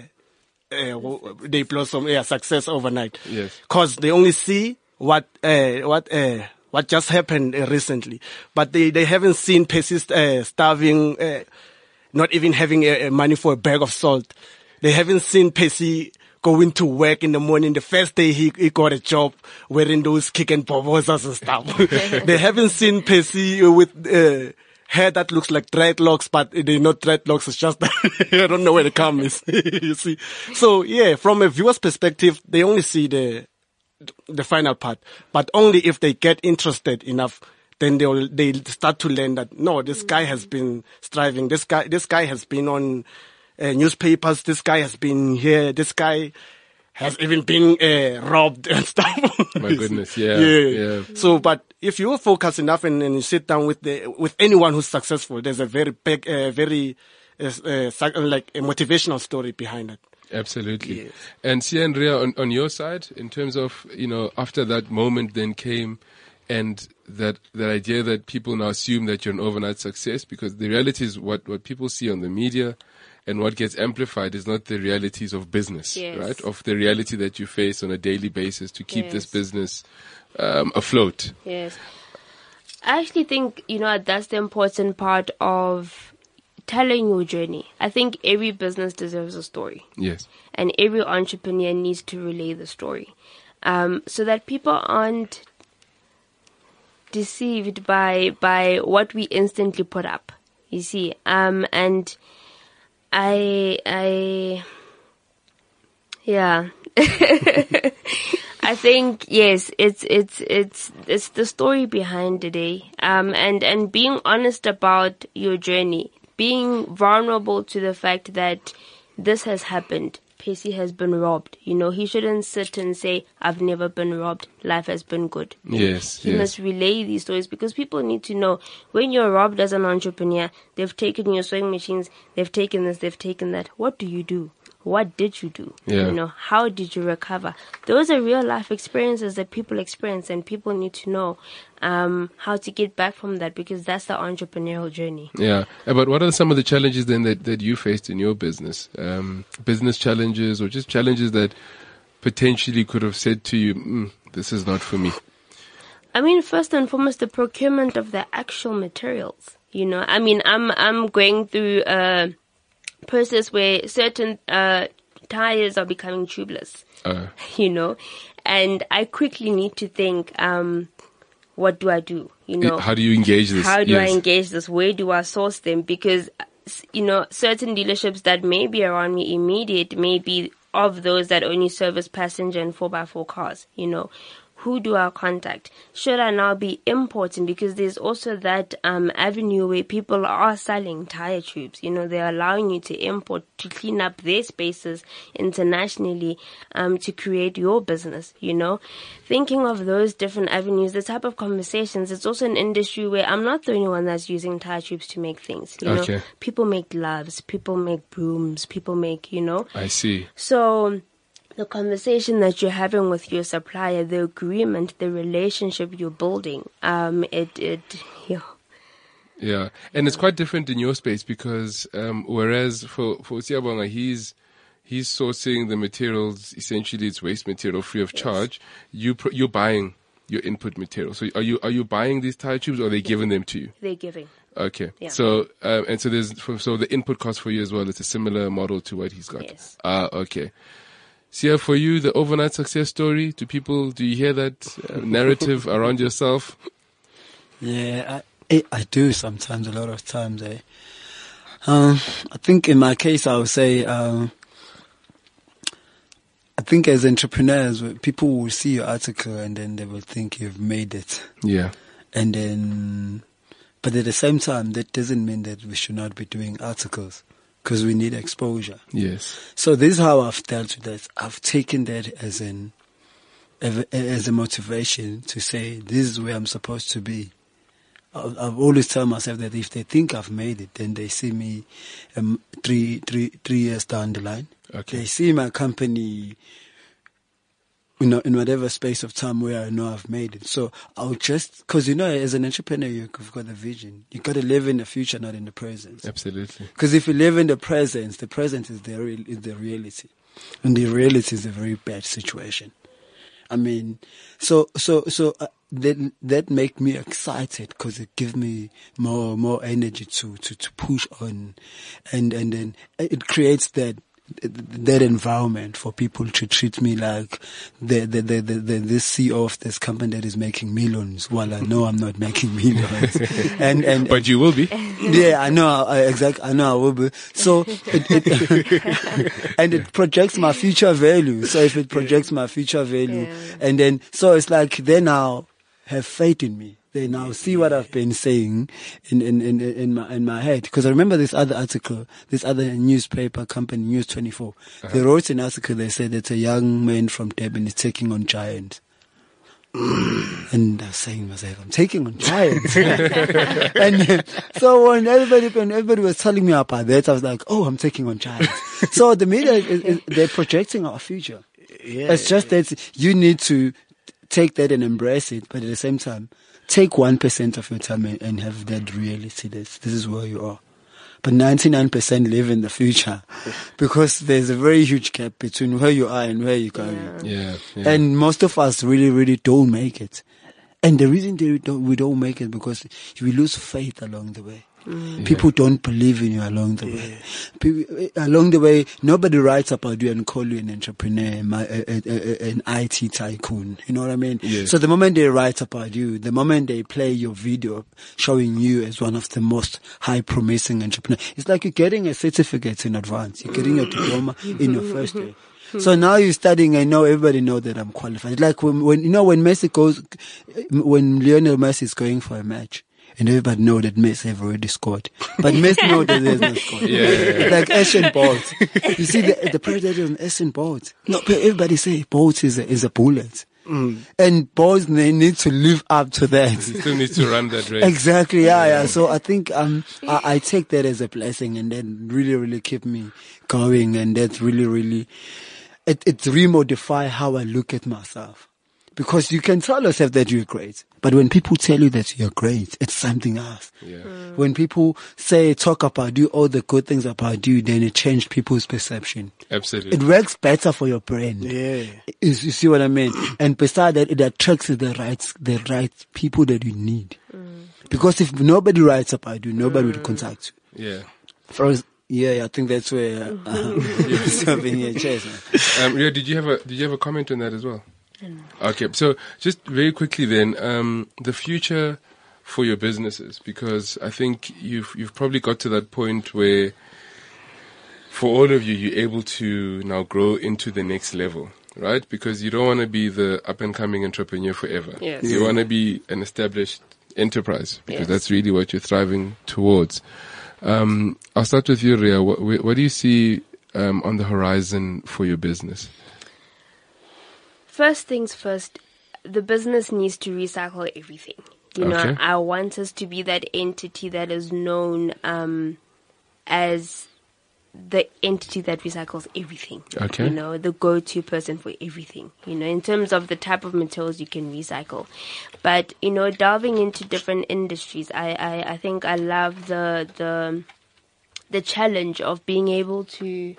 uh, they blossom, yeah, success overnight. Yes. Because they only see what uh, what uh, what just happened uh, recently, but they, they haven't seen persist uh, starving, uh, not even having a, a money for a bag of salt. They haven't seen Percy going to work in the morning. The first day he, he got a job wearing those kick and bobosas and stuff. They haven't seen Percy with uh, hair that looks like dreadlocks, but they're not dreadlocks. It's just I don't know where the cum is. You see, so yeah, from a viewer's perspective, they only see the. the final part, but only if they get interested enough, then they'll they start to learn that no, this guy has been striving, this guy this guy has been on uh, newspapers, this guy has been here, this guy has even been uh, robbed and stuff. My goodness. Yeah, yeah, yeah. So but if you focus enough and, and you sit down with the with anyone who's successful, there's a very big uh, very uh, uh, like a motivational story behind it. Absolutely. Yes. And Sia and Ria, on, on your side, in terms of, you know, after that moment then came and that, that idea that people now assume that you're an overnight success, because the reality is what, what people see on the media and what gets amplified is not the realities of business, yes. right? Of the reality that you face on a daily basis to keep yes. this business um, afloat. Yes. I actually think, you know, that's the important part of telling your journey. I think every business deserves a story. Yes. And every entrepreneur needs to relay the story. Um, so that people aren't deceived by by what we instantly put up. You see. Um and I I yeah. I think yes, it's it's it's it's the story behind the day. Um and, and being honest about your journey. Being vulnerable to the fact that this has happened. Percy has been robbed. You know, he shouldn't sit and say, I've never been robbed. Life has been good. Yes, He yes. must relay these stories, because people need to know when you're robbed as an entrepreneur, they've taken your sewing machines, they've taken this, they've taken that. What do you do? What did you do? Yeah. You know, how did you recover? Those are real life experiences that people experience, and people need to know um, how to get back from that, because that's the entrepreneurial journey. Yeah. But what are some of the challenges then that, that you faced in your business? Um, business challenges, or just challenges that potentially could have said to you, mm, this is not for me? I mean, first and foremost, the procurement of the actual materials. You know, I mean, I'm, I'm going through... Uh, process where certain uh, tires are becoming tubeless, uh. you know, and I quickly need to think, um, what do I do? You know, how do you engage this? How do yes. I engage this? Where do I source them? Because, you know, certain dealerships that may be around me immediate may be of those that only service passenger and four by four cars, you know. Who do I contact? Should I now be importing? Because there's also that um, avenue where people are selling tire tubes. You know, they're allowing you to import to clean up their spaces internationally um, to create your business, you know. Thinking of those different avenues, the type of conversations, it's also an industry where I'm not the only one that's using tire tubes to make things, you okay. know. People make gloves, people make brooms, people make, you know. I see. So... the conversation that you're having with your supplier, the agreement, the relationship you're building, um, it, it, yeah. Yeah. And yeah. It's quite different in your space because, um, whereas for, for Siyabonga, he's, he's sourcing the materials, essentially it's waste material free of yes. charge. You, pr- you're buying your input material. So are you, are you buying these tire tubes or are they giving them to you? They're giving. Okay. Yeah. So, um, and so there's, so the input cost for you as well, it's a similar model to what he's got. Yes. Ah, okay. Sia, for you, the overnight success story, do people, do you hear that uh, narrative around yourself? Yeah, I, I do sometimes, a lot of times. Eh? Um, I think in my case, I would say, um, I think as entrepreneurs, people will see your article and then they will think you've made it. Yeah. And then, but at the same time, that doesn't mean that we should not be doing articles, because we need exposure. Yes. So this is how I've dealt with that. I've taken that as an as a motivation to say, this is where I'm supposed to be. I've always tell myself that if they think I've made it, then they see me um, three, three, three years down the line. Okay. They see my company, you know, in whatever space of time where I know I've made it. So I'll just, because, you know, as an entrepreneur, you've got a vision. You've got to live in the future, not in the present. Absolutely. Because if you live in the present, the present is the real, is the reality. And the reality is a very bad situation. I mean, so, so, so uh, that, that make me excited, because it gives me more, more energy to, to, to push on. And, and then it creates that, that environment for people to treat me like the the the the, the, the C E O of this company that is making millions, while I know I'm not making millions. And and but you will be. Yeah, I know. I, exactly, I know I will be. So it, it and it projects my future value. So if it projects my future value, yeah. And then so it's like they now have faith in me. They now see what I've been saying in, in, in, in my, in my head. Cause I remember this other article, this other newspaper company, News twenty-four. Uh-huh. They wrote an article. They said that a young man from Durban is taking on giants. And I was saying to myself, I'm taking on giants. And so when everybody, when everybody was telling me about that, I was like, oh, I'm taking on giants. So the media, is, is, they're projecting our future. Yeah, it's just yeah. that you need to take that and embrace it. But at the same time, take one percent of your time and have that reality that this is where you are. But ninety-nine percent live in the future, because there's a very huge gap between where you are and where you're going. Yeah. Yeah, yeah. And most of us really, really don't make it. And the reason they don't, we don't make it, because we lose faith along the way. Mm. People yeah. don't believe in you along the yeah. way. People, along the way, nobody writes about you and call you an entrepreneur, my, uh, uh, uh, an I T tycoon. You know what I mean? Yeah. So the moment they write about you, the moment they play your video showing you as one of the most high promising entrepreneurs, it's like you're getting a certificate in advance. You're getting a diploma in your first day. So now you're studying. I know everybody know that I'm qualified. Like when, when you know when Messi goes, when Lionel Messi is going for a match. And everybody know that Messi have already scored. But Messi know that there's no score. Yeah, yeah, yeah. Like Usain Bolt. You see, the, the president is an Usain Bolt. No, but everybody say Bolt is a, is a bullet. Mm. And Bolt, they need to live up to that. You still need to run that race. Exactly, yeah, yeah. So I think um, I, I take that as a blessing, and that really, really keep me going. And that really, really, it, it remodify how I look at myself. Because you can tell yourself that you're great, but when people tell you that you're great, it's something else. Yeah. Mm. When people say, talk about you, all the good things about you, then it changed people's perception. Absolutely. It works better for your brand. Yeah. You see what I mean? And besides that, it attracts the right, the right people that you need. Mm. Because if nobody writes about you, nobody mm. will contact you. Yeah. For Yeah, I think that's where uh, you're serving your chest. Um, Ria, did you have a, did you have a comment on that as well? Okay, so just very quickly then, um, the future for your businesses, because I think you've you've probably got to that point where, for all of you, you're able to now grow into the next level, right? Because you don't want to be the up-and-coming entrepreneur forever. Yes. You want to be an established enterprise, because yes. that's really what you're thriving towards. Um, I'll start with you, Ria. What, what do you see um, on the horizon for your business? First things first, the business needs to recycle everything. You okay. know, I want us to be that entity that is known um, as the entity that recycles everything. Okay. You know, the go-to person for everything, you know, in terms of the type of materials you can recycle. But, you know, delving into different industries, I, I, I think I love the the the challenge of being able to...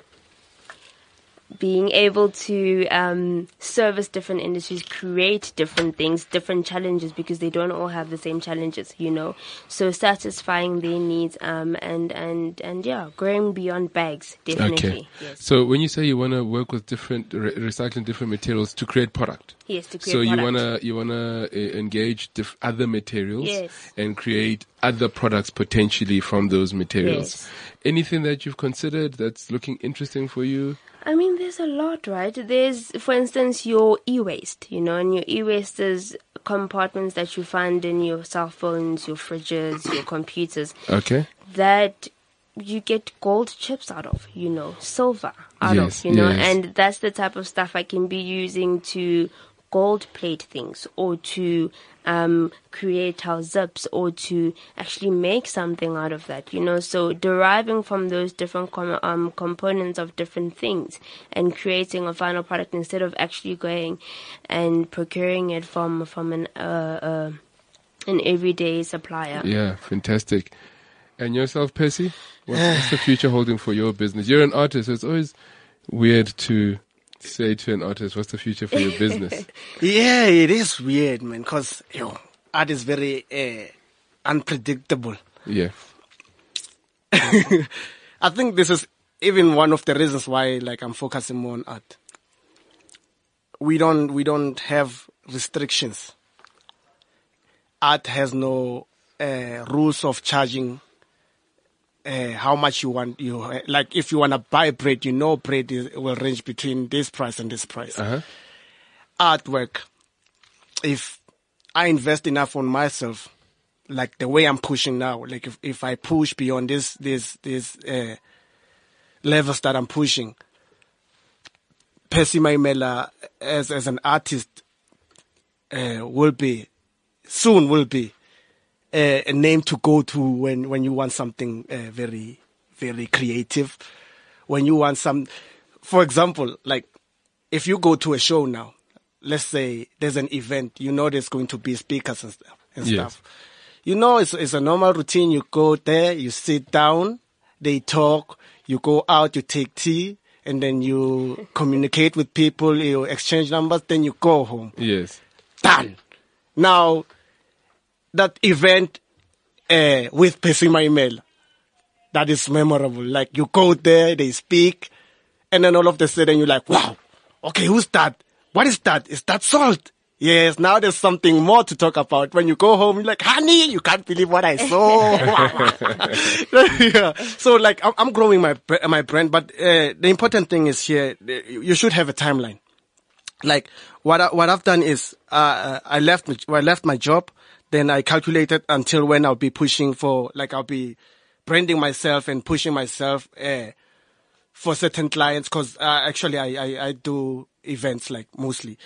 being able to um, service different industries, create different things, different challenges, because they don't all have the same challenges, you know. So satisfying their needs um, and, and, and, yeah, growing beyond bags, definitely. Okay. Yes. So when you say you want to work with different, re- recycling different materials to create product. Yes, to create so product. So you want to you wanna uh, engage diff- other materials yes. and create other products potentially from those materials. Yes. Anything that you've considered that's looking interesting for you? I mean, there's a lot, right? There's, for instance, your e-waste, you know, and your e-waste is compartments that you find in your cell phones, your fridges, your computers. Okay. That you get gold chips out of, you know, silver out yes, of, you know, yes. and that's the type of stuff I can be using to gold plate things or to um, create our zips or to actually make something out of that, you know. So deriving from those different com- um, components of different things and creating a final product instead of actually going and procuring it from from an uh, uh, an everyday supplier. Yeah, fantastic. And yourself, Percy, what's, what's the future holding for your business? You're an artist, so it's always weird to say to an artist, what's the future for your business? Yeah, it is weird, man, because you know, art is very uh, unpredictable. Yeah. I think this is even one of the reasons why, like, I'm focusing more on art. We don't, we don't have restrictions. Art has no uh, rules of charging. Uh, how much you want, you uh, like if you want to buy bread, you know bread is, will range between this price and this price. Uh-huh. Artwork, if I invest enough on myself, like the way I'm pushing now, like if, if I push beyond this, this, this uh, levels that I'm pushing, Percy Maimela as, as an artist uh, will be, soon will be, Uh, a name to go to when, when you want something uh, very, very creative. When you want some, for example, like if you go to a show now, let's say there's an event, you know there's going to be speakers and stuff. And yes. stuff. You know, it's, it's a normal routine. You go there, you sit down, they talk, you go out, you take tea, and then you communicate with people, you exchange numbers, then you go home. Yes. Done. Now, that event uh, with Percy Maimela, that is memorable. Like, you go there, they speak, and then all of a sudden you're like, wow, okay, who's that? What is that? Is that salt? Yes, now there's something more to talk about. When you go home, you're like, honey, you can't believe what I saw. Yeah. So, like, I'm growing my my brand, but uh, the important thing is here, you should have a timeline. Like, what, I, what I've done is uh, I left I left my job. Then I calculated until when I'll be pushing for, like I'll be branding myself and pushing myself uh, for certain clients. Because uh, actually I, I, I do events, like mostly.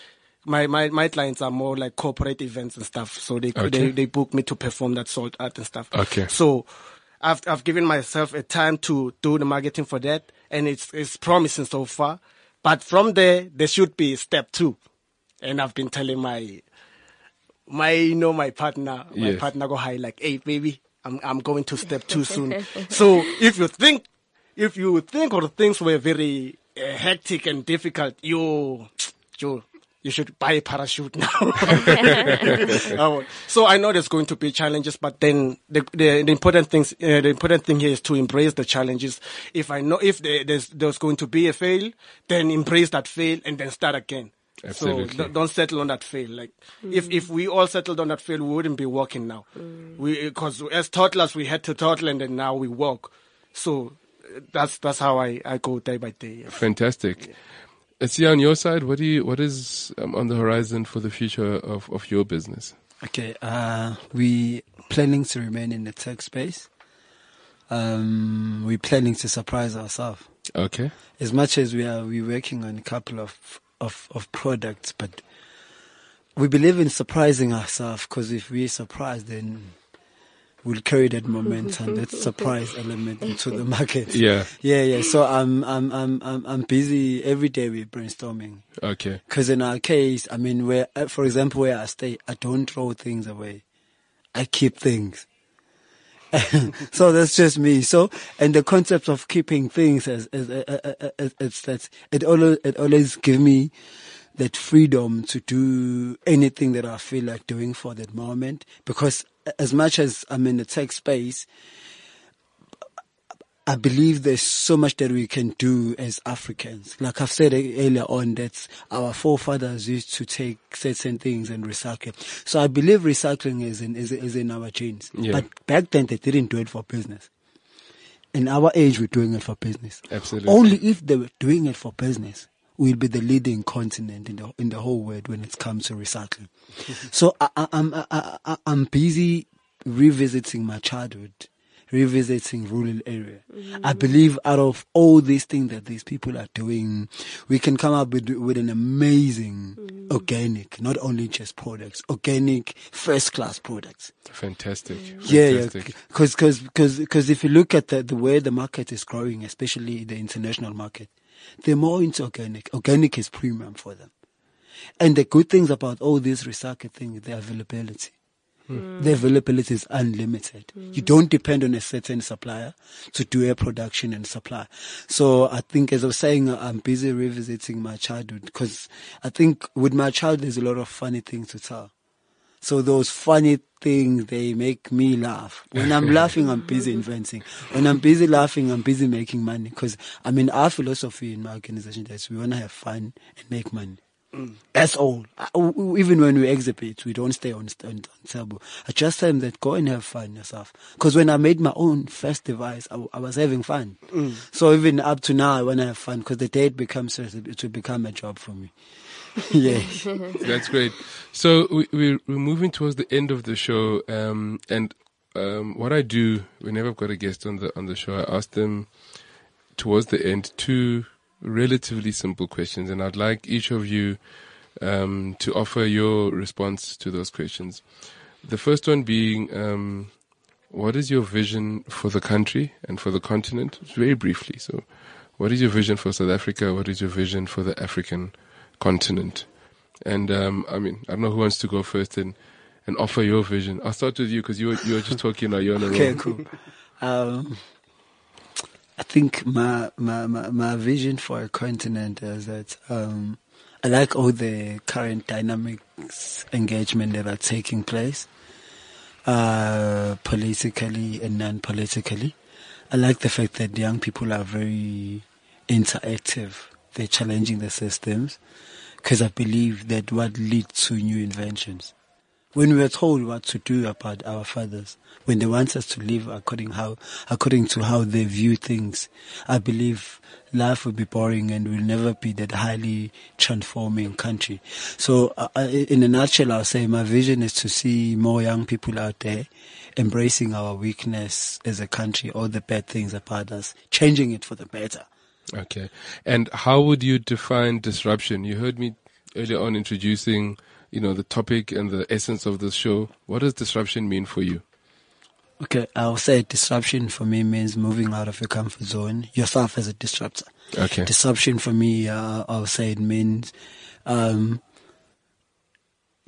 My, my my clients are more like corporate events and stuff. So they okay. they, they book me to perform that salt art and stuff. Okay. So I've I've given myself a time to do the marketing for that. And it's it's promising so far. But from there, there should be step two. And I've been telling my... My, you know, my partner, my yes. partner go high like, hey, baby, I'm, I'm going to step too soon. So if you think, if you think or things were very uh, hectic and difficult, you, you, you should buy a parachute now. So I know there's going to be challenges, but then the, the, the important things, uh, the important thing here is to embrace the challenges. If I know, if there, there's, there's going to be a fail, then embrace that fail and then start again. Absolutely. So don't settle on that fail. Like mm. if if we all settled on that fail, we wouldn't be walking now. Mm. We because as toddlers we had to toddle and then now we walk. So that's that's how I, I go day by day. Yes. Fantastic. Yeah. Asiya, on your side, what do you what is um, on the horizon for the future of, of your business? Okay, uh, we planning to remain in the tech space. Um, we're planning to surprise ourselves. Okay. As much as we are, we're working on a couple of. Of, of products, but we believe in surprising ourselves, because if we're surprised, then we'll carry that momentum, that surprise element into the market. Yeah, yeah, yeah. So I'm, I'm, I'm, I'm, I'm busy every day with brainstorming. Okay. Because in our case, I mean, where, for example, where I stay, I don't throw things away. I keep things. So that's just me. So, and the concept of keeping things as, as, as, as, as that, it always, it always give me that freedom to do anything that I feel like doing for that moment. Because as much as I'm in the tech space, I believe there's so much that we can do as Africans. Like I've said earlier on, that our forefathers used to take certain things and recycle. So I believe recycling is in, is, is in our genes. Yeah. But back then they didn't do it for business. In our age, we're doing it for business. Absolutely. Only if they were doing it for business, we'll be the leading continent in the, in the whole world when it comes to recycling. So I, I, I'm, I, I, I'm busy revisiting my childhood. Revisiting rural area. Mm-hmm. I believe out of all these things that these people are doing, we can come up with, with an amazing mm-hmm. organic, not only just products, organic first class products. Fantastic. Yeah, Fantastic. yeah. Cause, cause, cause, cause if you look at the, the way the market is growing, especially the international market, they're more into organic. Organic is premium for them. And the good things about all these recycled things, the availability. Mm. The availability is unlimited. Mm. You don't depend on a certain supplier to do a production and supply. So I think, as I was saying, I'm busy revisiting my childhood, because I think with my child there's a lot of funny things to tell. So those funny things, they make me laugh. When I'm laughing, I'm busy inventing. When I'm busy laughing, I'm busy making money. Because I mean, our philosophy in my organization is we want to have fun and make money. That's all. Even when we exhibit, we don't stay on, on, on table. I just tell them that go and have fun yourself. Because when I made my own first device, I, I was having fun. Mm. So even up to now, I want to have fun, because the day it becomes serious, it will become a job for me. Yeah. That's great. So we, we're moving towards the end of the show. Um, and um, what I do whenever I've got a guest on the on the show, I ask them towards the end to... relatively simple questions, and I'd like each of you um, to offer your response to those questions. The first one being, um, what is your vision for the country and for the continent? Very briefly. So what is your vision for South Africa? What is your vision for the African continent? And um, I mean, I don't know who wants to go first and, and offer your vision. I'll start with you, because you, you were just talking now. You're on a roll. Okay, cool. Um, I think my, my, my, my vision for a continent is that um, I like all the current dynamics engagement that are taking place, uh, politically and non-politically. I like the fact that young people are very interactive. They're challenging the systems, because I believe that what leads to new inventions. When we were told what to do about our fathers, when they want us to live according how, according to how they view things, I believe life will be boring and we'll never be that highly transforming country. So uh, in a nutshell, I'll say my vision is to see more young people out there embracing our weakness as a country, all the bad things about us, changing it for the better. Okay. And how would you define disruption? You heard me earlier on introducing... you know, the topic and the essence of this show. What does disruption mean for you? Okay, I'll say disruption for me means moving out of your comfort zone, yourself as a disruptor. Okay. Disruption for me, uh, I'll say it means um,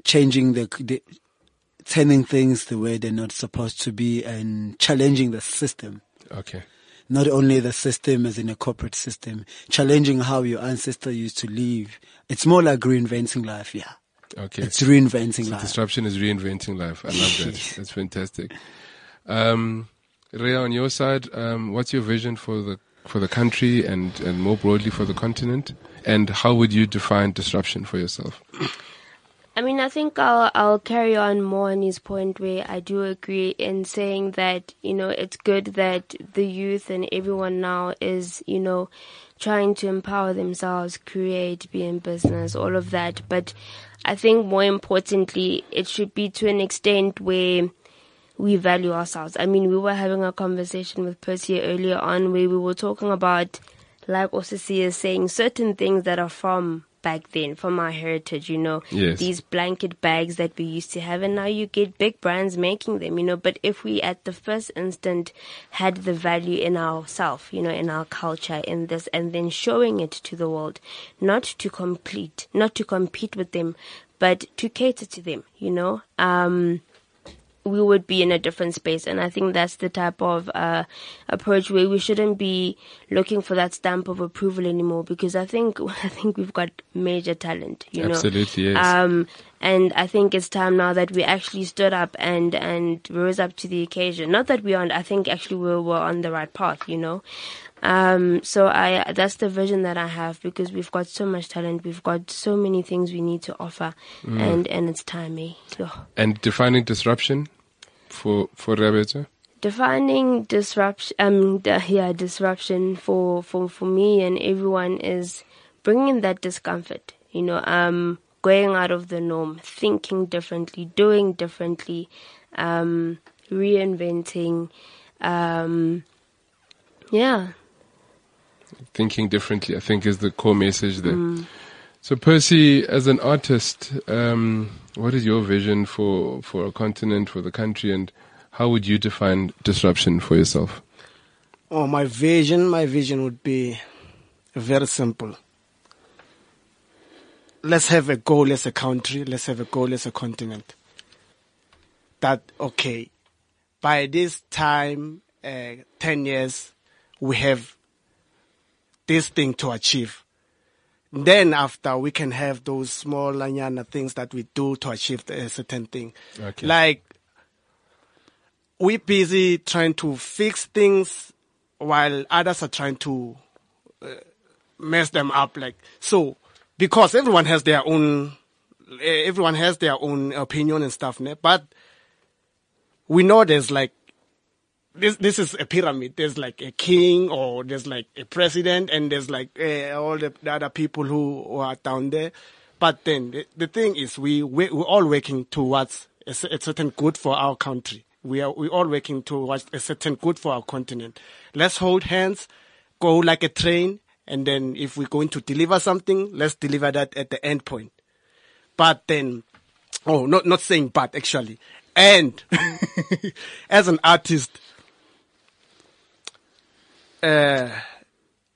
changing the, the, turning things the way they're not supposed to be and challenging the system. Okay. Not only the system as in a corporate system, challenging how your ancestor used to live. It's more like reinventing life, yeah. Okay. It's reinventing so life. Disruption is reinventing life. I love that. That's fantastic. Um, Rea, on your side, um, what's your vision for the for the country and, and more broadly for the continent? And how would you define disruption for yourself? I mean, I think I'll, I'll carry on more on his point, where I do agree in saying that, you know, it's good that the youth and everyone now is, you know, trying to empower themselves, create, be in business, all of that. But I think more importantly, it should be to an extent where we value ourselves. I mean, we were having a conversation with Percy earlier on where we were talking about, like Osisi is saying, certain things that are from back then, from our heritage, you know, yes. These blanket bags that we used to have, and now you get big brands making them, you know. But if we at the first instant had the value in ourself, you know, in our culture, in this, and then showing it to the world, not to complete, not to compete with them, but to cater to them, you know, um, we would be in a different space. And I think that's the type of uh, approach where we shouldn't be looking for that stamp of approval anymore, because I think I think we've got major talent, you know. Absolutely, yes. Um, and I think it's time now that we actually stood up and, and rose up to the occasion. Not that we aren't. I think actually we're, we're on the right path, you know. Um, so I, that's the vision that I have, because we've got so much talent, we've got so many things we need to offer, mm. and, and it's time, eh? Oh. And defining disruption for, for Rebete? Defining disruption, um, the, yeah, disruption for, for, for me and everyone is bringing that discomfort, you know, um, going out of the norm, thinking differently, doing differently, um, reinventing, um, yeah. Thinking differently, I think, is the core message there. Mm. So, Percy, as an artist, um, what is your vision for, for a continent, for the country, and how would you define disruption for yourself? Oh, my vision, my vision would be very simple. Let's have a goal as a country. Let's have a goal as a continent. That, okay, by this time, uh, ten years, we have this thing to achieve. Then after, we can have those small lanyana things that we do to achieve a certain thing. Okay. Like, we're busy trying to fix things while others are trying to uh, mess them up. Like, so, because everyone has their own, everyone has their own opinion and stuff, né? But we know there's like, This this is a pyramid. There's like a king, or there's like a president, and there's like uh, all the, the other people who, who are down there. But then the, the thing is, we, we we're all working towards a, a certain good for our country. We are we all working towards a certain good for our continent. Let's hold hands, go like a train, and then if we're going to deliver something, let's deliver that at the end point. But then, oh, not not saying but actually, and as an artist. Uh,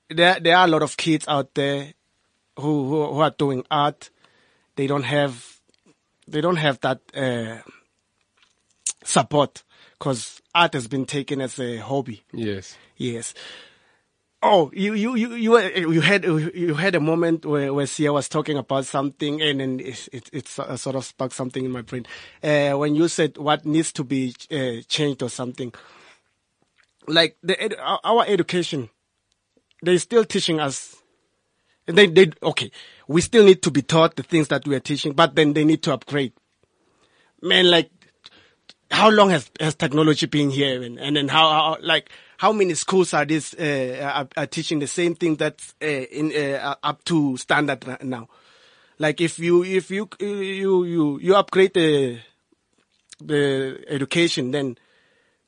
there there are a lot of kids out there who, who who are doing art. They don't have they don't have that uh, support, because art has been taken as a hobby. Yes, yes. Oh, you you you you, you had you had a moment where where Sia was talking about something, and then it it, it sort of sparked something in my brain. Uh, when you said what needs to be uh, changed or something. Like the ed- our education, they're still teaching us. And they, they okay, we still need to be taught the things that we are teaching, but then they need to upgrade. Man, like, how long has, has technology been here, and and then how, how like how many schools are this uh, are, are teaching the same thing that's uh, in uh, up to standard now? Like if you if you you you you upgrade the the education, then.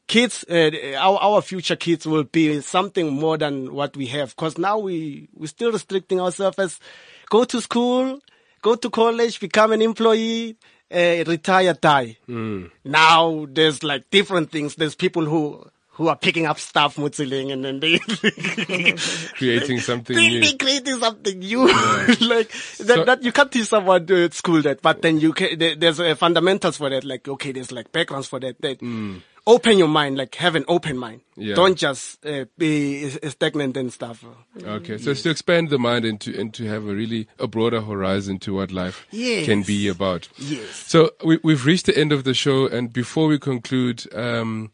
Kids, uh, our, our future kids will be something more than what we have. Cause now we, we're still restricting ourselves as go to school, go to college, become an employee, uh, retire, die. Mm. Now there's like different things. There's people who, who are picking up stuff, mutziling, and then they creating something they, new. They creating something new. Yeah. Like so, that, that you can't teach someone at school that, but then you can, there, there's uh, fundamentals for that. Like, okay, there's like backgrounds for that. that mm. Open your mind, like have an open mind. Yeah. Don't just uh, be stagnant and stuff. Okay, so yes. It's to expand the mind and to, and to have a really a broader horizon to what life yes. can be about. Yes. So we, we've reached the end of the show, and before we conclude, um,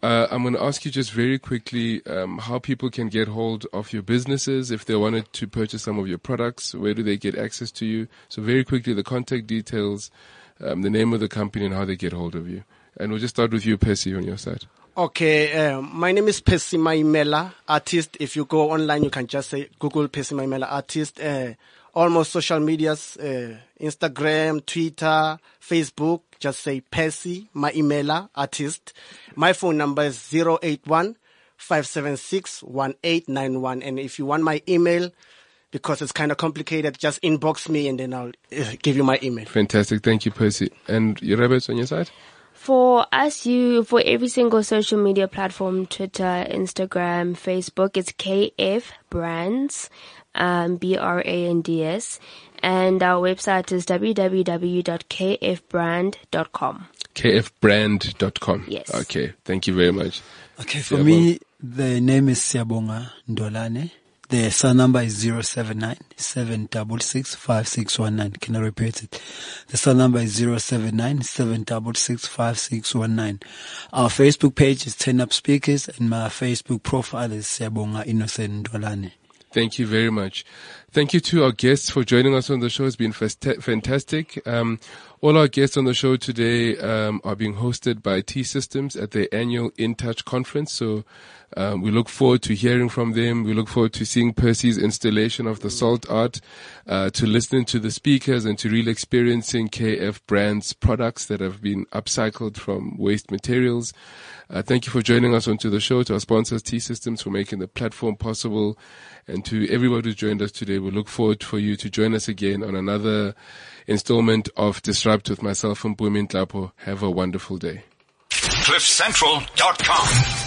uh, I'm going to ask you just very quickly um, how people can get hold of your businesses if they wanted to purchase some of your products. Where do they get access to you? So very quickly, the contact details, um, the name of the company, and how they get hold of you. And we'll just start with you, Percy, on your side. Okay, uh, my name is Percy Maimela, artist. If you go online, you can just say Google Percy Maimela, artist. Uh, almost social medias, uh, Instagram, Twitter, Facebook. Just say Percy Maimela, artist. My phone number is zero eight one, five seven six, one eight nine one. And if you want my email, because it's kind of complicated, just inbox me and then I'll uh, give you my email. Fantastic. Thank you, Percy. And Rebete, on your side? For us, you, for every single social media platform, Twitter, Instagram, Facebook, it's K F Brands, um, B R A N D S. And our website is w w w dot k f brand dot com. K F brand dot com. Yes. Okay. Thank you very much. Okay. For Siyabonga. me, the name is Siyabonga Ndwalane. The cell number is zero seven nine, seven six six, five six one nine. Can I repeat it? The cell number is zero seven nine, seven six six, five six one nine. Our Facebook page is Turn Up Speakers, and my Facebook profile is Siyabonga Innocent Ndwalane. Thank you very much. Thank you to our guests for joining us on the show. It's been fast- fantastic. Um, all our guests on the show today um, are being hosted by T Systems at their annual In Touch conference. So um, we look forward to hearing from them. We look forward to seeing Percy's installation of the salt art, uh, to listening to the speakers, and to really experiencing K F Brands products that have been upcycled from waste materials. Uh, thank you for joining us onto the show. To our sponsors, T Systems, for making the platform possible. And to everybody who joined us today, we look forward for you to join us again on another installment of Disrupt with myself and Mpumi Ntlapo. Have a wonderful day. cliff central dot com